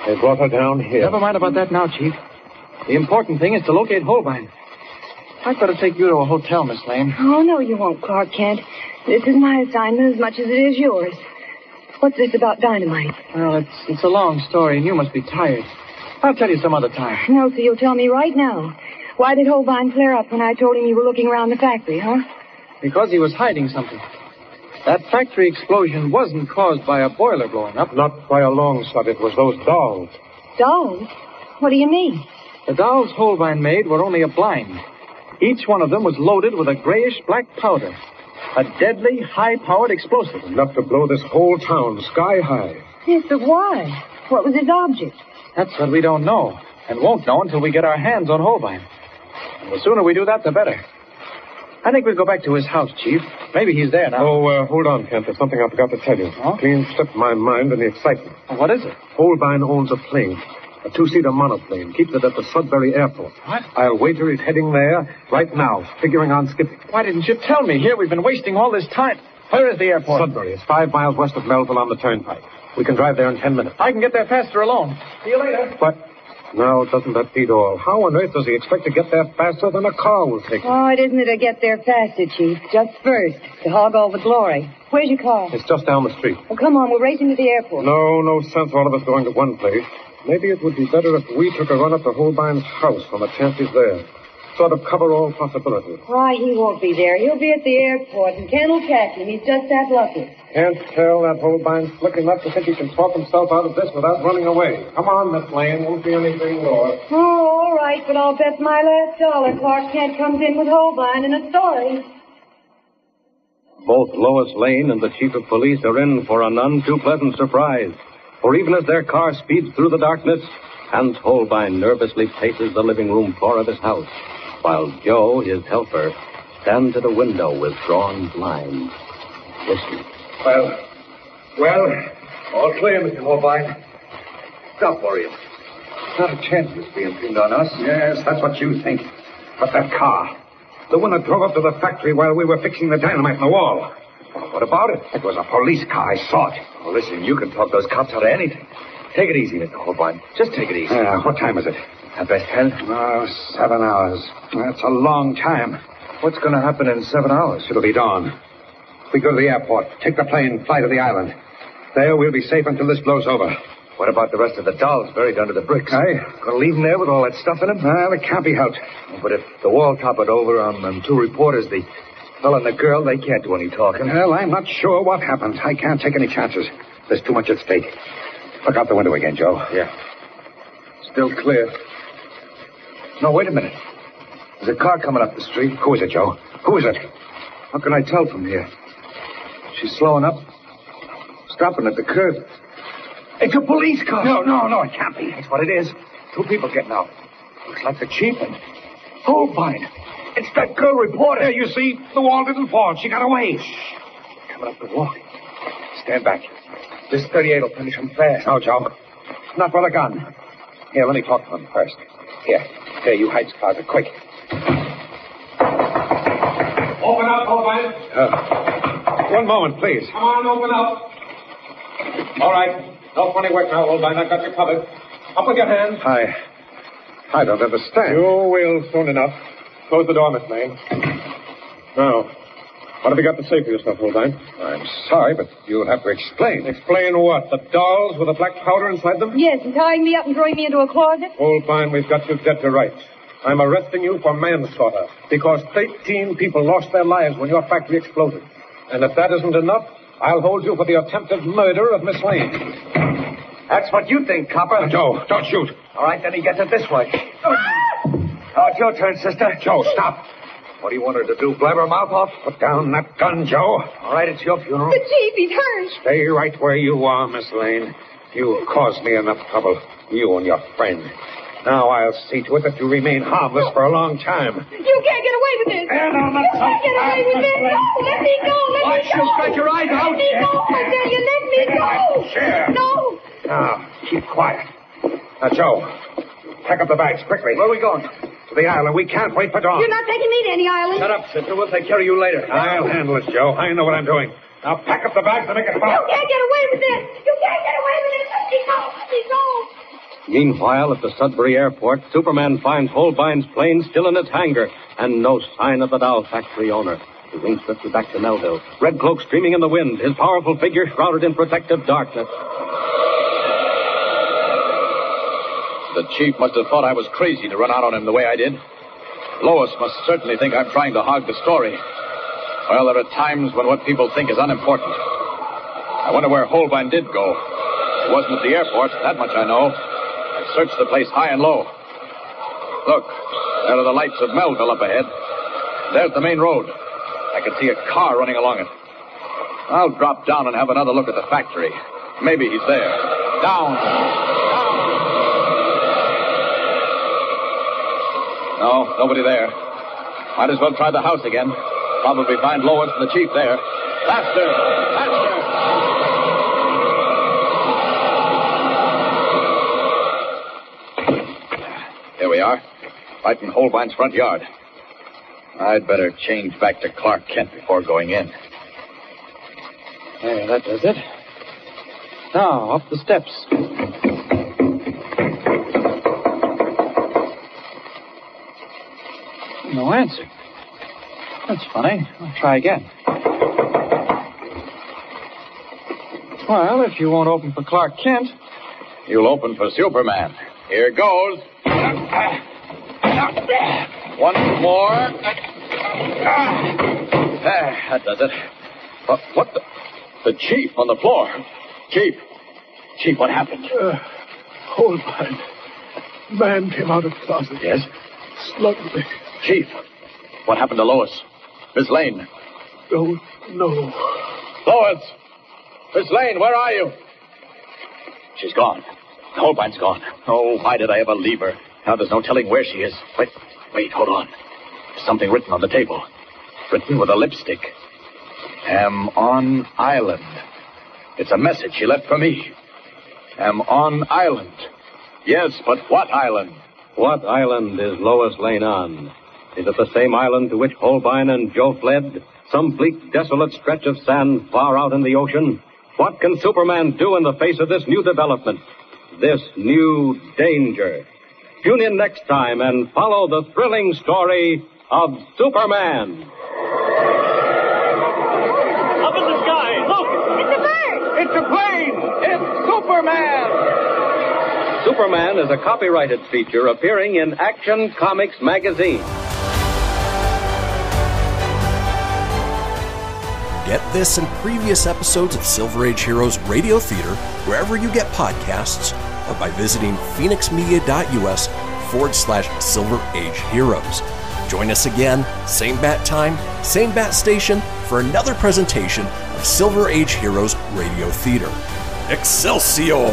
They brought her down here. Never mind about that now, Chief. The important thing is to locate Holbein. I've got to take you to a hotel, Miss Lane. Oh, no, you won't, Clark Kent. This is my assignment as much as it is yours. What's this about dynamite? Well, it's a long story, and you must be tired. I'll tell you some other time. No, so you'll tell me right now. Why did Holbein flare up when I told him you were looking around the factory, huh? because he was hiding something. That factory explosion wasn't caused by a boiler blowing up. Not by a long shot. It was those dolls. Dolls? What do you mean? The dolls Holbein made were only a blind. Each one of them was loaded with a grayish-black powder. A deadly, high-powered explosive. Enough to blow this whole town sky high. Yes, but why? What was its object? That's what we don't know, and won't know until we get our hands on Holbein. And the sooner we do that, the better. I think we'll go back to his house, Chief. Maybe he's there now. Oh, hold on, Kent. There's something I forgot to tell you. Huh? Clean slipped my mind in the excitement. Well, what is it? Holbein owns a plane. A two-seater monoplane. Keeps it at the Sudbury Airport. What? I'll wager he's heading there right now, figuring on skipping. Why didn't you tell me? Here, we've been wasting all this time. Where is the airport? Sudbury. It's 5 miles west of Melville on the turnpike. We can drive there in 10 minutes. I can get there faster alone. See you later. But now, doesn't that beat all? How on earth does he expect to get there faster than a car will take him? Oh, it isn't it to get there faster, Chief. Just first, to hog all the glory. Where's your car? It's just down the street. Oh, come on. We're racing to the airport. No sense all of us going to one place. Maybe it would be better if we took a run up to Holbein's house on the chance he's there. Sort of cover all possibilities. Why, he won't be there. He'll be at the airport, and Ken will catch him. He's just that lucky. Can't tell that Holbein's looking up to think he can talk himself out of this without running away. Come on, Miss Lane. Won't be anything more. Oh, all right, but I'll bet my last dollar Clark Kent comes in with Holbein in a story. Both Lois Lane and the chief of police are in for a none too pleasant surprise. For even as their car speeds through the darkness, Hans Holbein nervously paces the living room floor of his house, while Joe, his helper, stands at a window with drawn blinds, listening. Well, all clear, Mr. Holbein. Stop worrying. Not a chance it's being pinned on us. Yes, that's what you think. But that car, the one that drove up to the factory while we were fixing the dynamite in the wall. Well, what about it? It was a police car. I saw it. Well, listen, you can talk those cops out of anything. Take it easy, Mr. Holbein. Just take it easy. What time is it? At best 10? Oh, 7 hours. That's a long time. What's going to happen in 7 hours? It'll be dawn. We go to the airport, take the plane, fly to the island. There we'll be safe until this blows over. What about the rest of the dolls buried under the bricks? Gonna leave them there with all that stuff in them? Well, it can't be helped. But if the wall toppled over on them two reporters, the fellow and the girl, they can't do any talking. Well, I'm not sure what happened. I can't take any chances. There's too much at stake. Look out the window again, Joe. Yeah. Still clear. No, wait a minute. There's a car coming up the street. Who is it, Joe? Who is it? How can I tell from here? She's slowing up. Stopping at the curb. It's a police car. No, it can't be. That's what it is. Two people getting out. Looks like the chief and Holbein. It's that girl reporter. There, you see? The wall didn't fall. She got away. Shh. Coming up the walk. Stand back. This 38 will finish him fast. No, Joe. Not with a gun. Here, let me talk to him first. Here. There, you hide closet, quick. Open up, Holbein. One moment, please. Come on, open up. All right. No funny work now, Holbein. I've got you covered. Up with your hands. I don't understand. You will soon enough. Close the door, Miss Lane. Now, what have you got to say for yourself, Holbein? I'm sorry, but you'll have to explain. Explain what? The dolls with the black powder inside them? Yes, and tying me up and throwing me into a closet? Holbein, we've got you dead to rights. I'm arresting you for manslaughter because 13 people lost their lives when your factory exploded. And if that isn't enough, I'll hold you for the attempted murder of Miss Lane. That's what you think, copper. Joe, don't shoot. All right, then he gets it this way. Oh, it's your turn, sister. Joe, stop. What do you want her to do, blab her mouth off? Put down that gun, Joe. All right, it's your funeral. The chief, he's hurt. Stay right where you are, Miss Lane. You caused me enough trouble, you and your friend. Now I'll see to it that you remain harmless for a long time. You can't get away with this. You can't get away with this. No, let me go. Let me go. Watch you scratch your eyes out. Let me go. Sure. No. Now, keep quiet. Now, Joe, pack up the bags quickly. Where are we going? The island. We can't wait for dawn. You're not taking me to any island. Shut up, sister. We'll take care of you later. I'll handle it, Joe. I know what I'm doing. Now pack up the bags and make it fast. You can't get away with this. You can't get away with this. Let me go. Let me go. Meanwhile, at the Sudbury Airport, Superman finds Holbein's plane still in its hangar and no sign of the doll factory owner. He wings swiftly back to Melville, red cloak streaming in the wind, his powerful figure shrouded in protective darkness. The chief must have thought I was crazy to run out on him the way I did. Lois must certainly think I'm trying to hog the story. Well, there are times when what people think is unimportant. I wonder where Holbein did go. It wasn't at the airport, that much I know. I searched the place high and low. Look, there are the lights of Melville up ahead. There's the main road. I can see a car running along it. I'll drop down and have another look at the factory. Maybe he's there. Down. Down. No, nobody there. Might as well try the house again. Probably find Lois and the chief there. Faster! Faster! Here we are. Right in Holbein's front yard. I'd better change back to Clark Kent before going in. There, that does it. Now, up the steps. No answer. That's funny. I'll try again. Well, if you won't open for Clark Kent... You'll open for Superman. Here goes... One more. There, that does it. What the... The chief on the floor. Chief. Chief, what happened? Holbein. Man came out of closet. Yes? Slugged me. Chief, what happened to Lois? Miss Lane. Don't know. Lois! Miss Lane, where are you? She's gone. Holbein's gone. Oh, why did I ever leave her? Now there's no telling where she is. Wait, hold on. There's something written on the table. Written with a lipstick. Am on island. It's a message she left for me. Am on island. Yes, but what island? What island is Lois Lane on? Is it the same island to which Holbein and Joe fled? Some bleak, desolate stretch of sand far out in the ocean? What can Superman do in the face of this new development? This new danger? Tune in next time and follow the thrilling story of Superman. Up in the sky, look! It's a bird! It's a plane! It's Superman! Superman is a copyrighted feature appearing in Action Comics magazine. Get this and previous episodes of Silver Age Heroes Radio Theater wherever you get podcasts, or by visiting phoenixmedia.us/Silver Age Heroes. Join us again, same bat time, same bat station, for another presentation of Silver Age Heroes Radio Theater. Excelsior!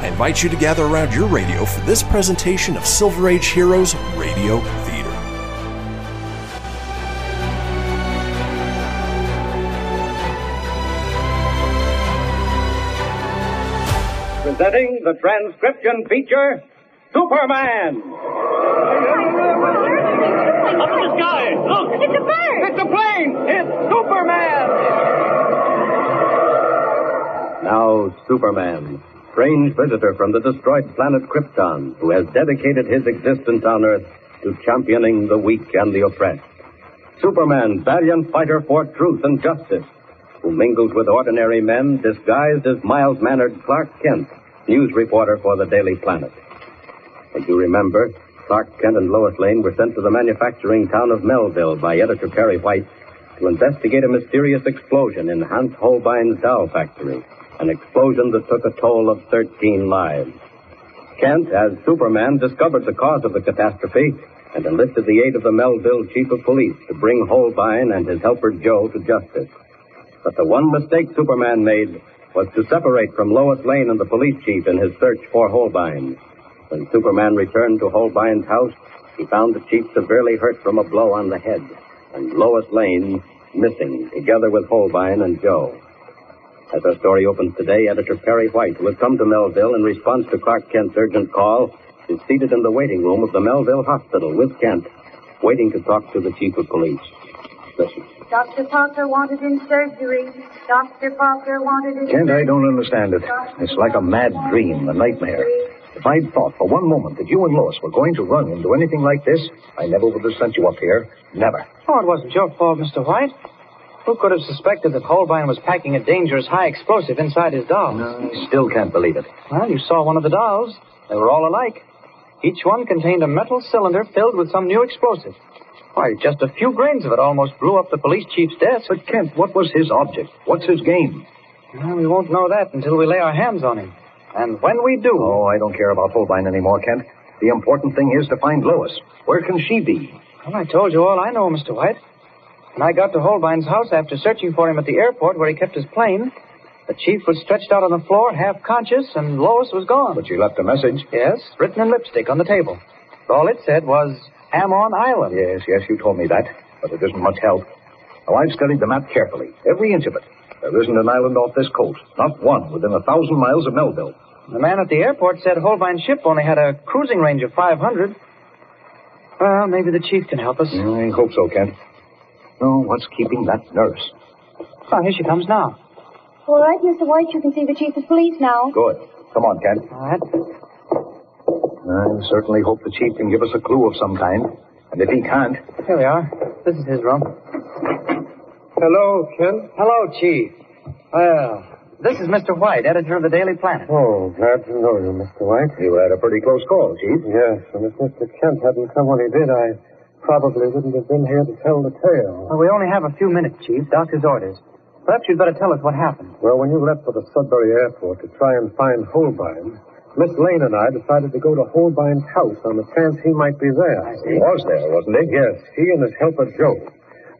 I invite you to gather around your radio for this presentation of Silver Age Heroes Radio Theater. Presenting the transcription feature, Superman! Up in the sky! Look! It's a bird! It's a plane! It's Superman! Now, Superman... strange visitor from the destroyed planet Krypton, who has dedicated his existence on Earth to championing the weak and the oppressed. Superman, valiant fighter for truth and justice, who mingles with ordinary men disguised as mild-mannered Clark Kent, news reporter for the Daily Planet. As you remember, Clark Kent and Lois Lane were sent to the manufacturing town of Melville by editor Perry White to investigate a mysterious explosion in Hans Holbein's doll factory. An explosion that took a toll of 13 lives. Kent, as Superman, discovered the cause of the catastrophe and enlisted the aid of the Melville chief of police to bring Holbein and his helper Joe to justice. But the one mistake Superman made was to separate from Lois Lane and the police chief in his search for Holbein. When Superman returned to Holbein's house, he found the chief severely hurt from a blow on the head, and Lois Lane missing, together with Holbein and Joe. As our story opens today, editor Perry White, who had come to Melville in response to Clark Kent's urgent call, is seated in the waiting room of the Melville Hospital with Kent, waiting to talk to the chief of police. Listen. Dr. Parker wanted in surgery. Dr. Parker wanted in... Kent, I don't understand it. It's like a mad dream, a nightmare. If I'd thought for one moment that you and Lois were going to run into anything like this, I never would have sent you up here. Never. Oh, it wasn't your fault, Mr. White. Who could have suspected that Holbein was packing a dangerous high explosive inside his dolls? No, I still can't believe it. Well, you saw one of the dolls. They were all alike. Each one contained a metal cylinder filled with some new explosive. Why, just a few grains of it almost blew up the police chief's desk. But, Kent, what was his object? What's his game? Well, we won't know that until we lay our hands on him. And when we do... Oh, I don't care about Holbein anymore, Kent. The important thing is to find Lois. Where can she be? Well, I told you all I know, Mr. White. When I got to Holbein's house after searching for him at the airport where he kept his plane, the chief was stretched out on the floor, half conscious, and Lois was gone. But she left a message. Yes, written in lipstick on the table. All it said was, "Am on Island." Yes, you told me that, but it isn't much help. Now, I've studied the map carefully, every inch of it. There isn't an island off this coast, not one within 1,000 miles of Melville. The man at the airport said Holbein's ship only had a cruising range of 500. Well, maybe the chief can help us. I hope so, Kent. No, what's keeping that nurse? Oh, here she comes now. All right, Mr. White, you can see the chief of police now. Good. Come on, Kent. All right. I certainly hope the chief can give us a clue of some kind. And if he can't... Here we are. This is his room. Hello, Kent. Hello, Chief. Well, this is Mr. White, editor of the Daily Planet. Oh, glad to know you, Mr. White. You had a pretty close call, Chief. Yes, and if Mr. Kent hadn't come when he did, I probably wouldn't have been here to tell the tale. Well, we only have a few minutes, Chief. Doctor's orders. Perhaps you'd better tell us what happened. Well, when you left for the Sudbury Airport to try and find Holbein, Miss Lane and I decided to go to Holbein's house on the chance he might be there. I see. He was there, wasn't he? Yes, he and his helper, Joe.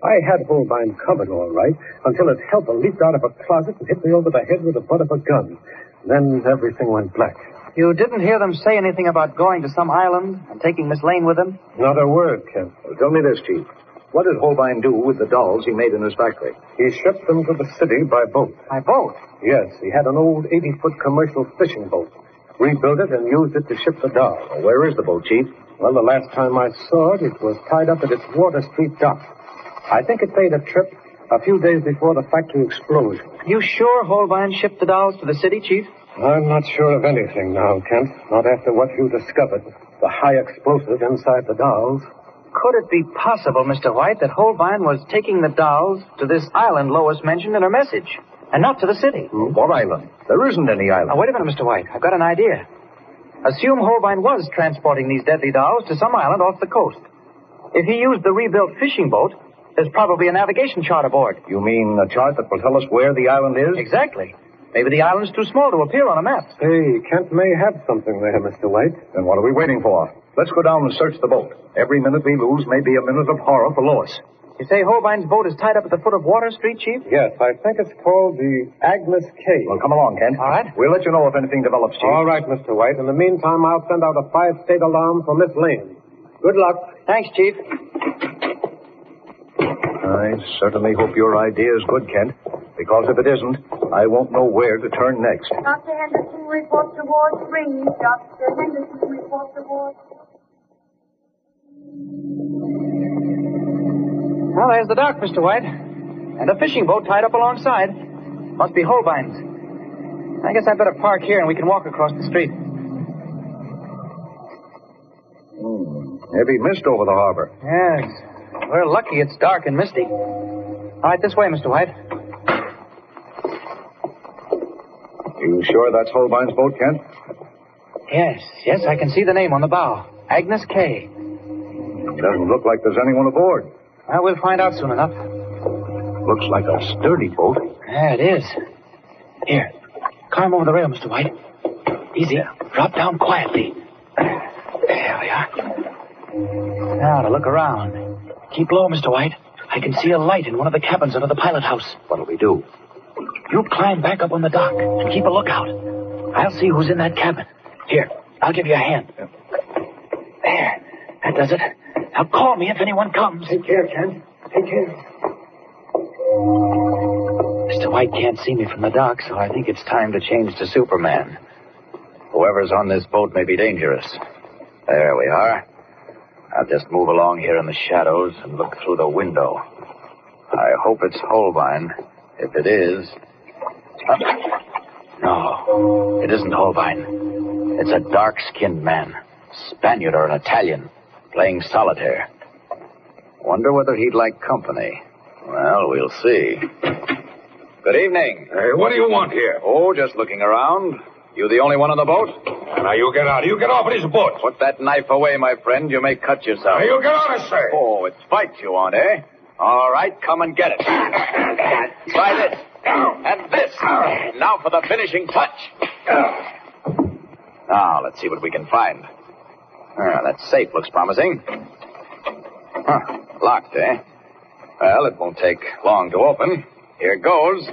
I had Holbein covered all right until his helper leaped out of a closet and hit me over the head with the butt of a gun. Then everything went black. You didn't hear them say anything about going to some island and taking Miss Lane with them? Not a word, Kent. Well, tell me this, Chief. What did Holbein do with the dolls he made in his factory? He shipped them to the city by boat. By boat? Yes. He had an old 80-foot commercial fishing boat. Rebuilt it and used it to ship the dolls. Well, where is the boat, Chief? Well, the last time I saw it, it was tied up at its Water Street dock. I think it made a trip a few days before the factory explosion. You sure Holbein shipped the dolls to the city, Chief? I'm not sure of anything now, Kent. Not after what you discovered. The high explosive inside the dolls. Could it be possible, Mr. White, that Holbein was taking the dolls to this island Lois mentioned in her message, and not to the city? What island? There isn't any island. Now, wait a minute, Mr. White. I've got an idea. Assume Holbein was transporting these deadly dolls to some island off the coast. If he used the rebuilt fishing boat, there's probably a navigation chart aboard. You mean a chart that will tell us where the island is? Exactly. Maybe the island's too small to appear on a map. Hey, Kent may have something there, Mr. White. Then what are we waiting for? Let's go down and search the boat. Every minute we lose may be a minute of horror for Lois. You say Holbein's boat is tied up at the foot of Water Street, Chief? Yes, I think it's called the Agnes K. Well, come along, Kent. All right. We'll let you know if anything develops, Chief. All right, Mr. White. In the meantime, I'll send out a five-state alarm for Miss Lane. Good luck. Thanks, Chief. I certainly hope your idea is good, Kent. Because if it isn't, I won't know where to turn next. Dr. Henderson reports to Ward 3. Dr. Henderson reports to Ward 3. Well, there's the dock, Mr. White. And a fishing boat tied up alongside. Must be Holbein's. I guess I'd better park here and we can walk across the street. Heavy mist over the harbor. Yes. We're lucky it's dark and misty. All right, this way, Mr. White. You sure that's Holbein's boat, Kent? Yes, I can see the name on the bow. Agnes K. It doesn't look like there's anyone aboard. Well, we'll find out soon enough. Looks like a sturdy boat. Yeah, it is. Here, climb over the rail, Mr. White. Easy. Yeah. Drop down quietly. There we are. Now to look around. Keep low, Mr. White. I can see a light in one of the cabins under the pilot house. What'll we do? You climb back up on the dock and keep a lookout. I'll see who's in that cabin. Here, I'll give you a hand. There. That does it. Now call me if anyone comes. Take care, Ken. Take care. Mr. White can't see me from the dock, so I think it's time to change to Superman. Whoever's on this boat may be dangerous. There we are. I'll just move along here in the shadows and look through the window. I hope it's Holbein. If it is... No, it isn't Holbein. It's a dark-skinned man, Spaniard or an Italian, playing solitaire. Wonder whether he'd like company. Well, we'll see. Good evening. Hey, what do you want here? Oh, just looking around. You the only one on the boat? Now, you get out. You get off of this boat. Put that knife away, my friend. You may cut yourself. Now, you get out, I say. Oh, it's fight you want, eh? All right, come and get it. Try this. And this. Now for the finishing touch. Now, let's see what we can find. That safe looks promising. Huh, locked, eh? Well, it won't take long to open. Here goes.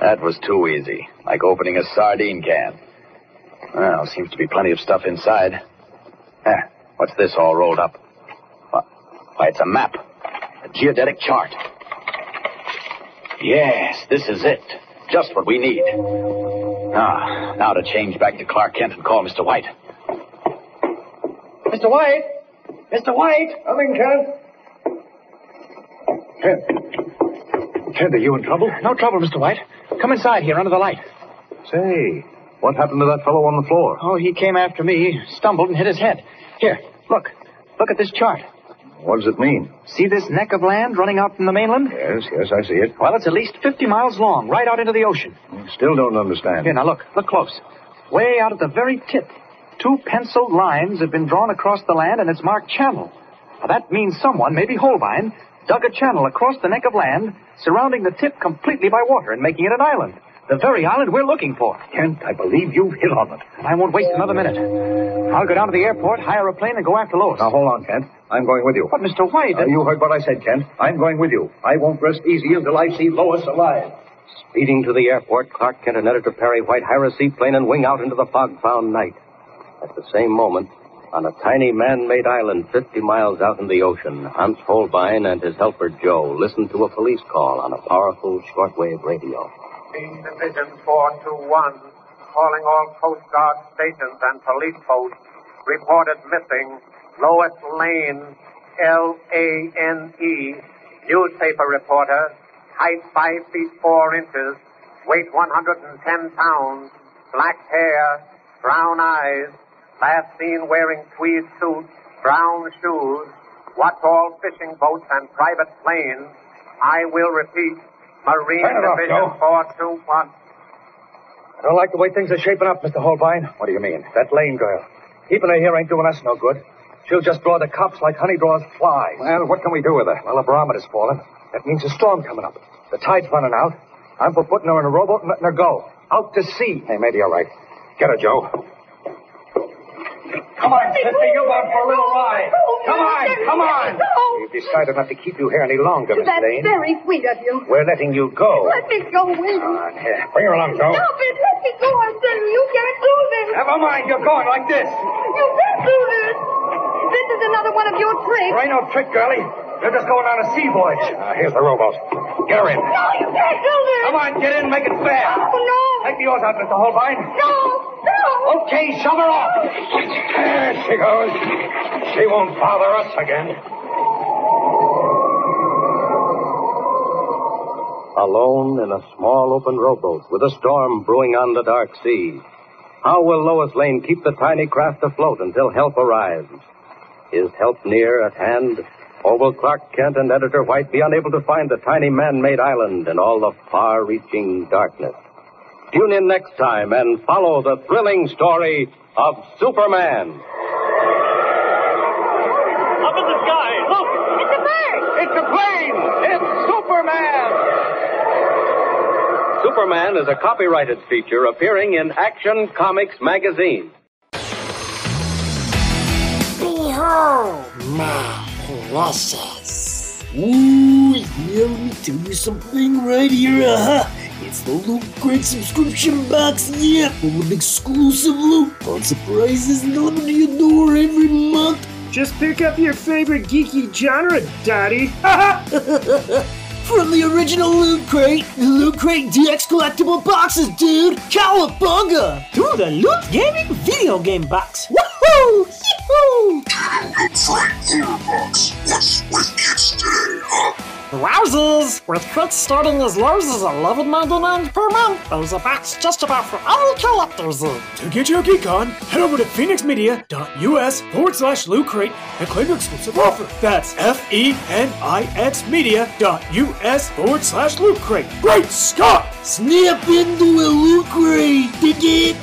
That was too easy, like opening a sardine can. Well, seems to be plenty of stuff inside. What's this all rolled up? Why, it's a map, a geodetic chart. Yes, this is it. Just what we need. Now to change back to Clark Kent and call Mr. White. Mr. White? Mr. White? Come in, Kent. Kent, are you in trouble? No trouble, Mr. White. Come inside here, under the light. Say, what happened to that fellow on the floor? Oh, he came after me, stumbled, and hit his head. Here, look. Look at this chart. What does it mean? See this neck of land running out from the mainland? Yes, I see it. Well, it's at least 50 miles long, right out into the ocean. Still don't understand. Here, now look close. Way out at the very tip, 2 penciled lines have been drawn across the land, and it's marked channel. Now, that means someone, maybe Holbein, dug a channel across the neck of land, surrounding the tip completely by water and making it an island. The very island we're looking for. Kent, I believe you've hit on it. And I won't waste another minute. I'll go down to the airport, hire a plane, and go after Lois. Now, hold on, Kent. I'm going with you. But, Mr. White... you heard what I said, Kent. I'm going with you. I won't rest easy until I see Lois alive. Speeding to the airport, Clark Kent and Editor Perry White hire a seaplane and wing out into the fog-bound night. At the same moment, on a tiny man-made island 50 miles out in the ocean, Hans Holbein and his helper Joe listened to a police call on a powerful shortwave radio. Division 421, calling all Coast Guard stations and police posts, reported missing Lois Lane, L-A-N-E, newspaper reporter, height 5 feet 4 inches, weight 110 pounds, black hair, brown eyes, last seen wearing tweed suit, brown shoes, watch all fishing boats and private planes. I will repeat, Marine Division 421. I don't like the way things are shaping up, Mr. Holbein. What do you mean? That Lane girl. Keeping her here ain't doing us no good. She'll just draw the cops like honey draws flies. Well, what can we do with her? Well, the barometer's falling. That means a storm coming up. The tide's running out. I'm for putting her in a rowboat and letting her go. Out to sea. Hey, maybe you're right. Get her, Joe. Come on, sister, you're out for a little ride. Come on. We've decided not to keep you here any longer, Miss Lane. That's very sweet of you. We're letting you go. Let me go with you. Come on, here. Bring her along, Joe. Stop it. Let me go. I'm telling you, you can't do this. Never mind. You're going like this. You can't do this. This is another one of your tricks. There ain't no trick, girlie. You're just going on a sea voyage. Here's the rowboat. Get her in. No, you can't do this. Come on, get in. Make it fast. Oh, no. Take the oars out, Mr. Holbein. No. Okay, shove her off. There she goes. She won't bother us again. Alone in a small open rowboat with a storm brewing on the dark sea. How will Lois Lane keep the tiny craft afloat until help arrives? Is help near at hand? Or will Clark Kent and Editor White be unable to find the tiny man-made island in all the far-reaching darkness? Tune in next time and follow the thrilling story of Superman. Up in the sky, look! It's a bird! It's a plane! It's Superman! Superman is a copyrighted feature appearing in Action Comics magazine. Behold my precious. Ooh, yeah, let me tell you something right here, It's the Loot Crate subscription box, yeah, full of exclusive loot, fun surprises delivered to your door every month. Just pick up your favorite geeky genre, Daddy. From the original Loot Crate, the Loot Crate DX collectible boxes, dude! Cowabunga! To the Loot Gaming video game box! Woohoo! Yee-hoo! Loot Crate theater box. What's with kids today, huh? Wowzers! With crates starting as low as $11.99 per month, there's a box just about for all collectors. To get your geek on, head over to phoenixmedia.us/Loot Crate and claim your exclusive offer. That's FENIXmedia.us/Loot Crate. Great Scott! Snap into a Loot Crate, dig it?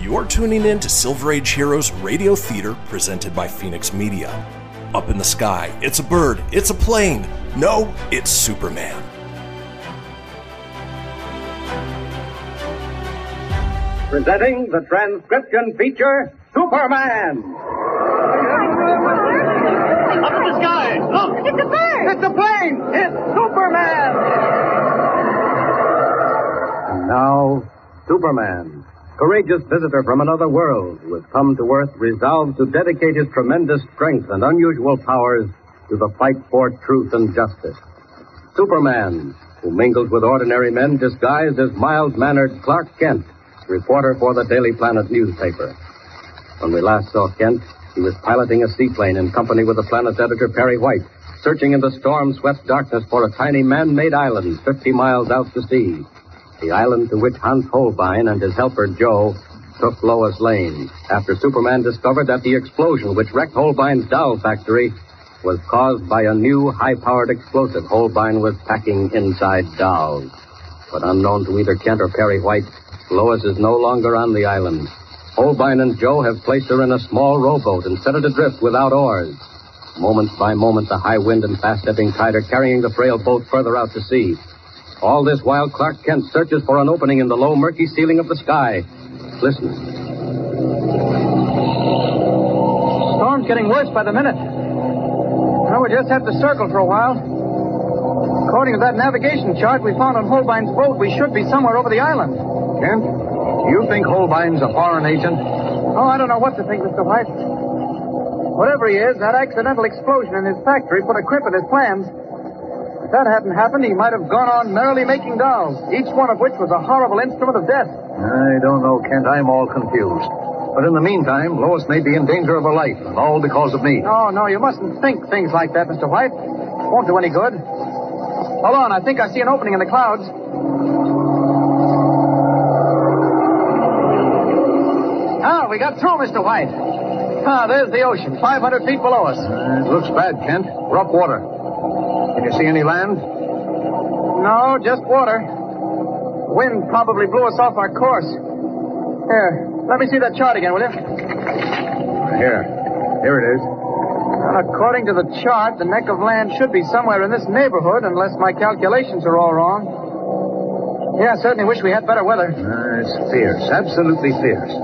You're tuning in to Silver Age Heroes Radio Theater presented by Phoenix Media. Up in the sky, it's a bird, it's a plane. No, it's Superman. Presenting the transcription feature, Superman! Up in the sky! Look! It's a bird! It's a plane! It's Superman! And now, Superman, courageous visitor from another world who has come to Earth resolved to dedicate his tremendous strength and unusual powers to the fight for truth and justice. Superman, who mingles with ordinary men disguised as mild-mannered Clark Kent, reporter for the Daily Planet newspaper. When we last saw Kent, he was piloting a seaplane in company with the Planet's editor, Perry White, searching in the storm-swept darkness for a tiny man-made island 50 miles out to sea, the island to which Hans Holbein and his helper, Joe, took Lois Lane after Superman discovered that the explosion which wrecked Holbein's doll factory was caused by a new high-powered explosive Holbein was packing inside dolls. But unknown to either Kent or Perry White, Lois is no longer on the island. Holbein and Joe have placed her in a small rowboat and set it adrift without oars. Moment by moment, the high wind and fast-ebbing tide are carrying the frail boat further out to sea. All this while, Clark Kent searches for an opening in the low, murky ceiling of the sky. Listen. Storm's getting worse by the minute. Now we just have to circle for a while. According to that navigation chart we found on Holbein's boat, we should be somewhere over the island. Kent, you think Holbein's a foreign agent? Oh, I don't know what to think, Mr. White. Whatever he is, that accidental explosion in his factory put a crimp in his plans. If that hadn't happened, he might have gone on merrily making dolls, each one of which was a horrible instrument of death. I don't know, Kent. I'm all confused. But in the meantime, Lois may be in danger of her life, and all because of me. Oh, no, you mustn't think things like that, Mr. White. It won't do any good. Hold on, I think I see an opening in the clouds. Ah, we got through, Mr. White. Ah, there's the ocean, 500 feet below us. It looks bad, Kent. We're up water. Can you see any land? No, just water. The wind probably blew us off our course. Here, let me see that chart again, will you? Here it is. According to the chart, the neck of land should be somewhere in this neighborhood, unless my calculations are all wrong. Yeah, I certainly wish we had better weather. It's fierce, absolutely fierce.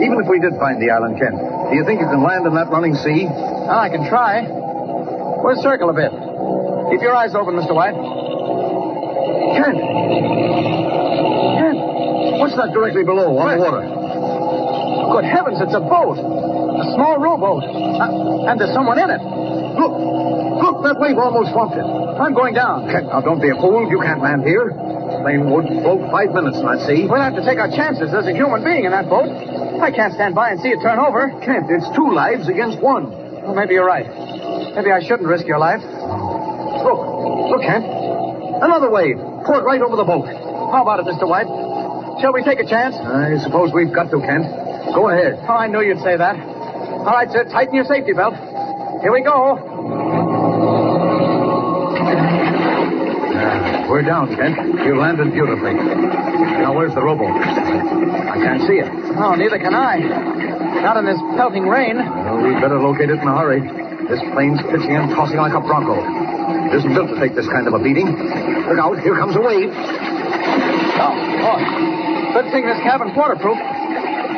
Even if we did find the island, Kent, do you think you can land in that running sea? Well, I can try. We'll circle a bit. Keep your eyes open, Mr. White. Kent! Kent! What's that directly below on the water? Good heavens, it's a boat! A small rowboat. And there's someone in it. Look. Look, that wave almost swamped it. I'm going down. Kent, now don't be a fool. You can't land here. The plane would float 5 minutes in that sea. We'll have to take our chances. There's a human being in that boat. I can't stand by and see it turn over. Kent, it's 2 lives against 1. Well, maybe you're right. Maybe I shouldn't risk your life. Look. Look, Kent. Another wave. Poured right over the boat. How about it, Mr. White? Shall we take a chance? I suppose we've got to, Kent. Go ahead. Oh, I knew you'd say that. All right, sir, tighten your safety belt. Here we go. We're down, Kent. You landed beautifully. Now, where's the rowboat? I can't see it. Oh, neither can I. Not in this pelting rain. Well, we'd better locate it in a hurry. This plane's pitching and tossing like a bronco. It isn't built to take this kind of a beating. Look out, here comes a wave. Oh, boy. Good thing this cabin waterproof.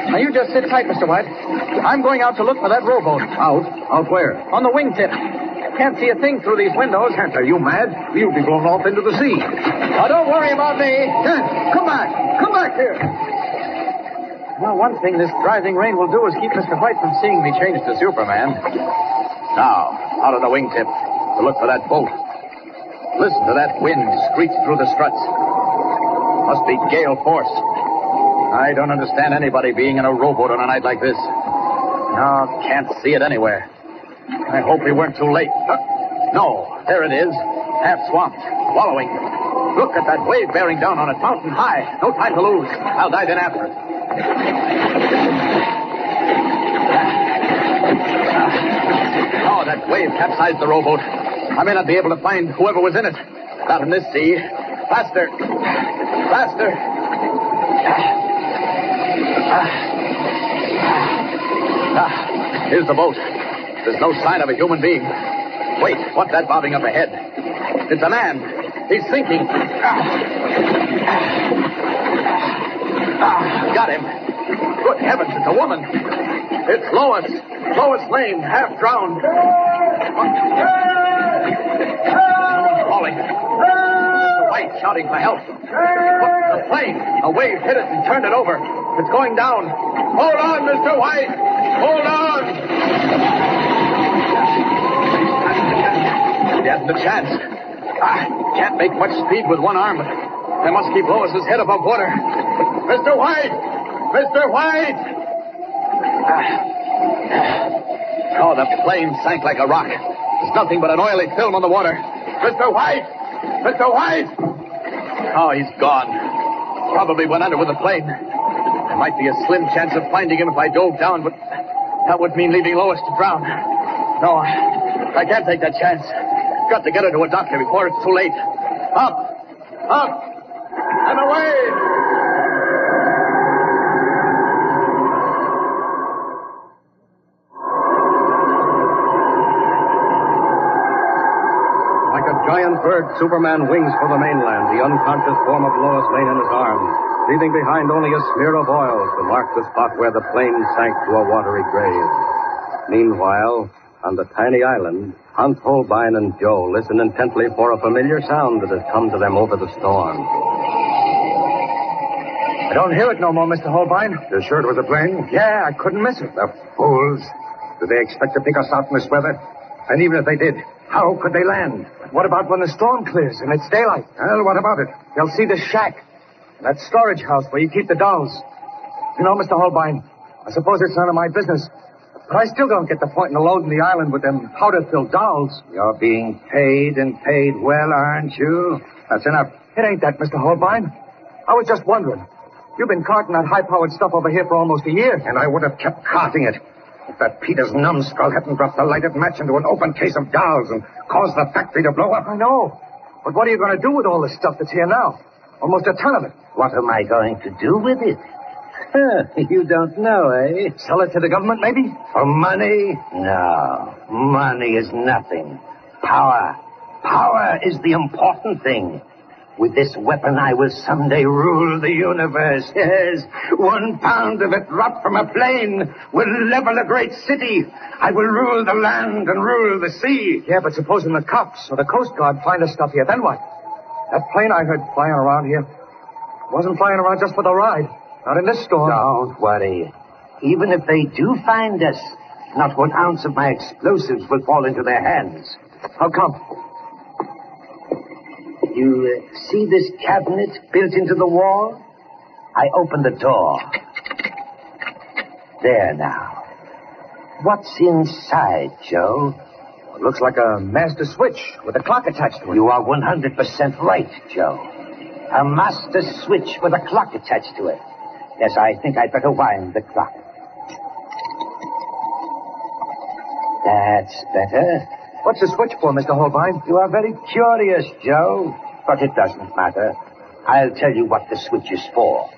Now, you just sit tight, Mr. White. I'm going out to look for that rowboat. Out? Out where? On the wingtip. Can't see a thing through these windows. Kent, are you mad? You'll be blown off into the sea. Now, don't worry about me. Kent, come back. Come back here. Well, one thing this driving rain will do is keep Mr. White from seeing me change to Superman. Now, out on the wingtip to look for that boat. Listen to that wind screech through the struts. Must be gale force. I don't understand anybody being in a rowboat on a night like this. No, can't see it anywhere. I hope we weren't too late. No, there it is. Half swamped, wallowing. Look at that wave bearing down on it, mountain high. No time to lose. I'll dive in after it. Oh, that wave capsized the rowboat. I may not be able to find whoever was in it. Not in this sea. Faster. Faster. Here's the boat. There's no sign of a human being. Wait, what's that bobbing up ahead? It's a man. He's sinking. Got him. Good heavens, it's a woman. It's Lois. Lois Lane, half drowned. Falling. Shouting for help. The plane. A wave hit it and turned it over. It's going down. Hold on, Mr. White. Hold on. He hasn't a chance. Can't make much speed with one arm. They must keep Lois's head above water. Mr. White! Mr. White! Oh, the plane sank like a rock. There's nothing but an oily film on the water. Mr. White! Mr. White! Oh, he's gone. Probably went under with the plane. There might be a slim chance of finding him if I dove down, but that would mean leaving Lois to drown. No, I can't take that chance. Got to get her to a doctor before it's too late. Up! Up! And away! Giant bird, Superman wings for the mainland, the unconscious form of Lois Lane in his arms, leaving behind only a smear of oil to mark the spot where the plane sank to a watery grave. Meanwhile, on the tiny island, Hans Holbein and Joe listen intently for a familiar sound that has come to them over the storm. I don't hear it no more, Mr. Holbein. You're sure it was a plane? Yeah, I couldn't miss it. The fools. Do they expect to pick us out in this weather? And even if they did, how could they land? What about when the storm clears and it's daylight? Well, what about it? They'll see the shack, that storage house where you keep the dolls. You know, Mr. Holbein, I suppose it's none of my business, but I still don't get the point in loading the island with them powder-filled dolls. You're being paid and paid well, aren't you? That's enough. It ain't that, Mr. Holbein. I was just wondering. You've been carting that high-powered stuff over here for almost a year. And I would have kept carting it if that Peter's numbskull hadn't dropped a lighted match into an open case of dolls and caused the factory to blow up. I know. But what are you going to do with all this stuff that's here now? Almost a ton of it. What am I going to do with it? You don't know, eh? Sell it to the government, maybe? For money? No. Money is nothing. Power. Power is the important thing. With this weapon, I will someday rule the universe. Yes, 1 pound of it dropped from a plane will level a great city. I will rule the land and rule the sea. Yeah, but supposing the cops or the Coast Guard find us stuff here, then what? That plane I heard flying around here wasn't flying around just for the ride. Not in this storm. Don't worry. Even if they do find us, not 1 ounce of my explosives will fall into their hands. How come? You see this cabinet built into the wall? I open the door. There now. What's inside, Joe? It looks like a master switch with a clock attached to it. You are 100% right, Joe. A master switch with a clock attached to it. Yes, I think I'd better wind the clock. That's better. What's the switch for, Mr. Holbein? You are very curious, Joe. But it doesn't matter. I'll tell you what the switch is for.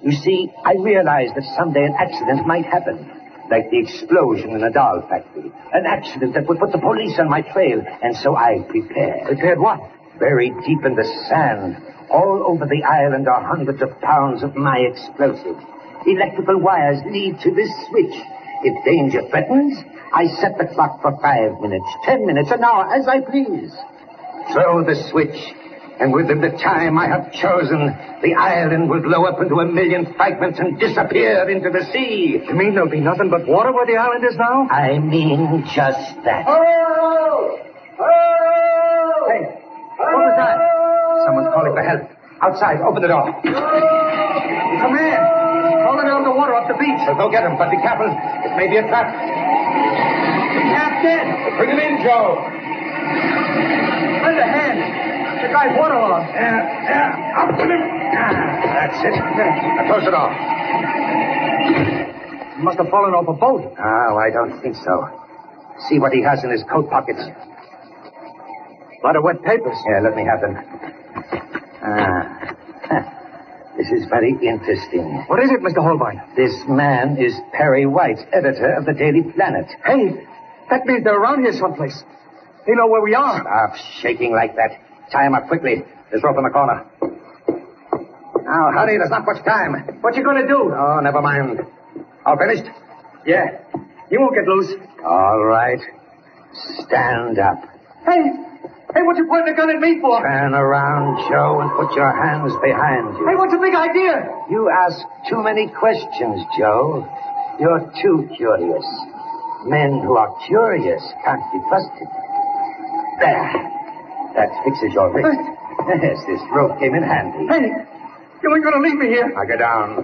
You see, I realize that someday an accident might happen, like the explosion in a doll factory. An accident that would put the police on my trail, and so I prepared. Prepared what? Buried deep in the sand, all over the island are hundreds of pounds of my explosives. electrical wires lead to this switch. If danger threatens, I set the clock for 5 minutes, 10 minutes, an hour, as I please. Throw the switch, and within the time I have chosen, the island will blow up into a million fragments and disappear into the sea. You mean there'll be nothing but water where the island is now? I mean just that. Hello! Hello! Hey, what was that? Someone's calling for help. Outside, open the door. It's a man. He's crawling out of the water off the beach. So go get him, but be careful. It may be a trap. The captain! Bring him in, Joe. Lend a hand. The guy's water on. Up with him. That's it. Now close it off. He must have fallen off a boat. Oh, I don't think so. See what he has in his coat pockets. A lot of wet papers. Yeah, let me have them. This is very interesting. What is it, Mr. Holbein? This man is Perry White, editor of the Daily Planet. Hey, that means they're around here someplace. They know where we are. Stop shaking like that. Tie him up quickly. This rope in the corner. Now, hurry. There's not much time. What you going to do? Oh, never mind. All finished? Yeah. You won't get loose. All right. Stand up. Hey. Hey, what you pointing a gun at me for? Turn around, Joe, and put your hands behind you. Hey, what's the big idea? You ask too many questions, Joe. You're too curious. Men who are curious can't be trusted. There. That fixes your wrist. Yes, this rope came in handy. Hey, you ain't going to leave me here. Now go down.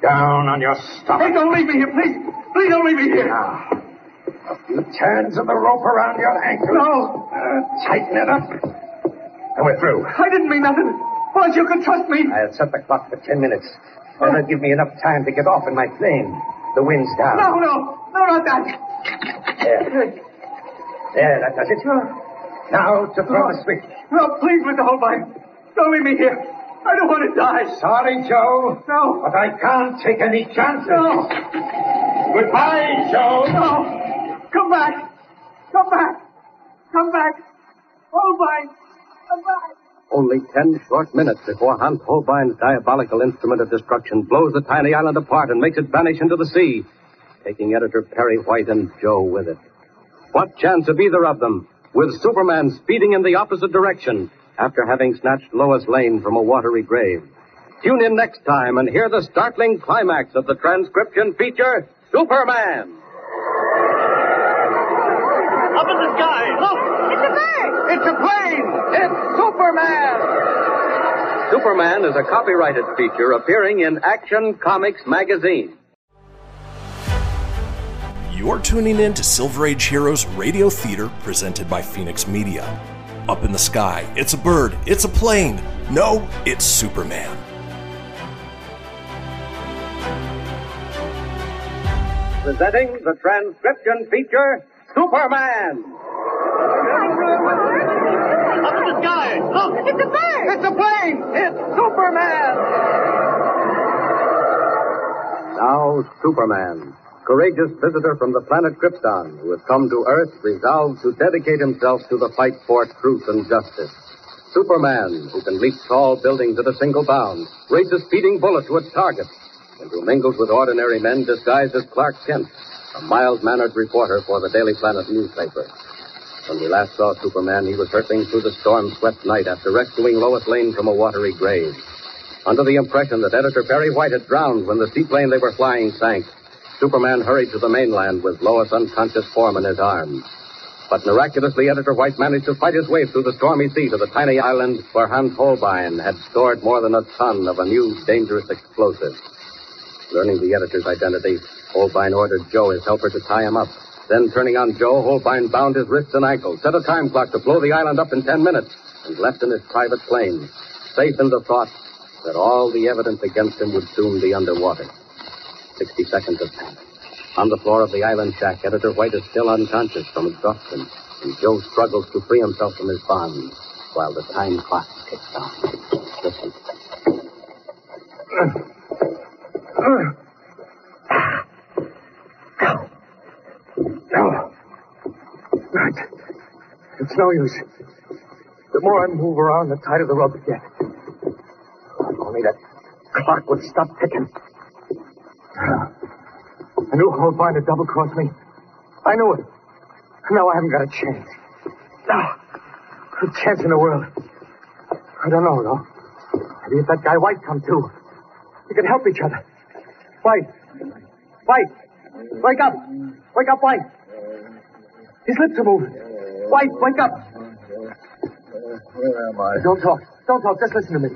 Down on your stomach. Hey, don't leave me here, please. Please don't leave me here. Now, a few turns of the rope around your ankle. No. Tighten it up. And we're through. I didn't mean nothing. Why, you can trust me. I'll set the clock for 10 minutes. That'll give me enough time to get off in my plane. The wind's down. No, not that. There. There, that does it. Now to throw the switch. No, please, Mr. Holbein. Don't leave me here. I don't want to die. Sorry, Joe. No. But I can't take any chances. No. Goodbye, Joe. No. Come back. Come back. Come back. Holbein. Come back. Only 10 short minutes before Hans Holbein's diabolical instrument of destruction blows the tiny island apart and makes it vanish into the sea, taking editor Perry White and Joe with it. What chance of either of them? With Superman speeding in the opposite direction after having snatched Lois Lane from a watery grave. Tune in next time and hear the startling climax of the transcription feature, Superman. Up in the sky, look! It's a bird! It's a plane! It's Superman! Superman is a copyrighted feature appearing in Action Comics magazine. You're tuning in to Silver Age Heroes Radio Theater, presented by Phoenix Media. Up in the sky, it's a bird, it's a plane. No, it's Superman. Presenting the transcription feature, Superman. Up in the sky, look, it's a bird, it's a plane, it's Superman. Now, Superman. Courageous visitor from the planet Krypton, who has come to Earth resolved to dedicate himself to the fight for truth and justice. Superman, who can leap tall buildings at a single bound, raise a speeding bullet to its target, and who mingles with ordinary men disguised as Clark Kent, a mild-mannered reporter for the Daily Planet newspaper. When we last saw Superman, he was hurtling through the storm-swept night after rescuing Lois Lane from a watery grave. Under the impression that editor Perry White had drowned when the seaplane they were flying sank, Superman hurried to the mainland with Lois' unconscious form in his arms. But miraculously, Editor White managed to fight his way through the stormy sea to the tiny island where Hans Holbein had stored more than a ton of a new dangerous explosive. Learning the editor's identity, Holbein ordered Joe, his helper, to tie him up. Then, turning on Joe, Holbein bound his wrists and ankles, set a time clock to blow the island up in 10 minutes, and left in his private plane, safe in the thought that all the evidence against him would soon be underwater. 60 seconds have passed. On the floor of the island shack, Editor White is still unconscious from exhaustion, and Joe struggles to free himself from his bonds while the time clock ticks on. Listen. No. It's no use. The more I move around, the tighter the rope gets. Only that clock would stop ticking. I knew Holbein had double-crossed me. I knew it. Now I haven't got a chance. No. No chance in the world. I don't know, though. Maybe if that guy White come, too. We could help each other. White. White. Wake up. Wake up, White. His lips are moving. White, wake up. Where am I? Don't talk. Don't talk. Just listen to me.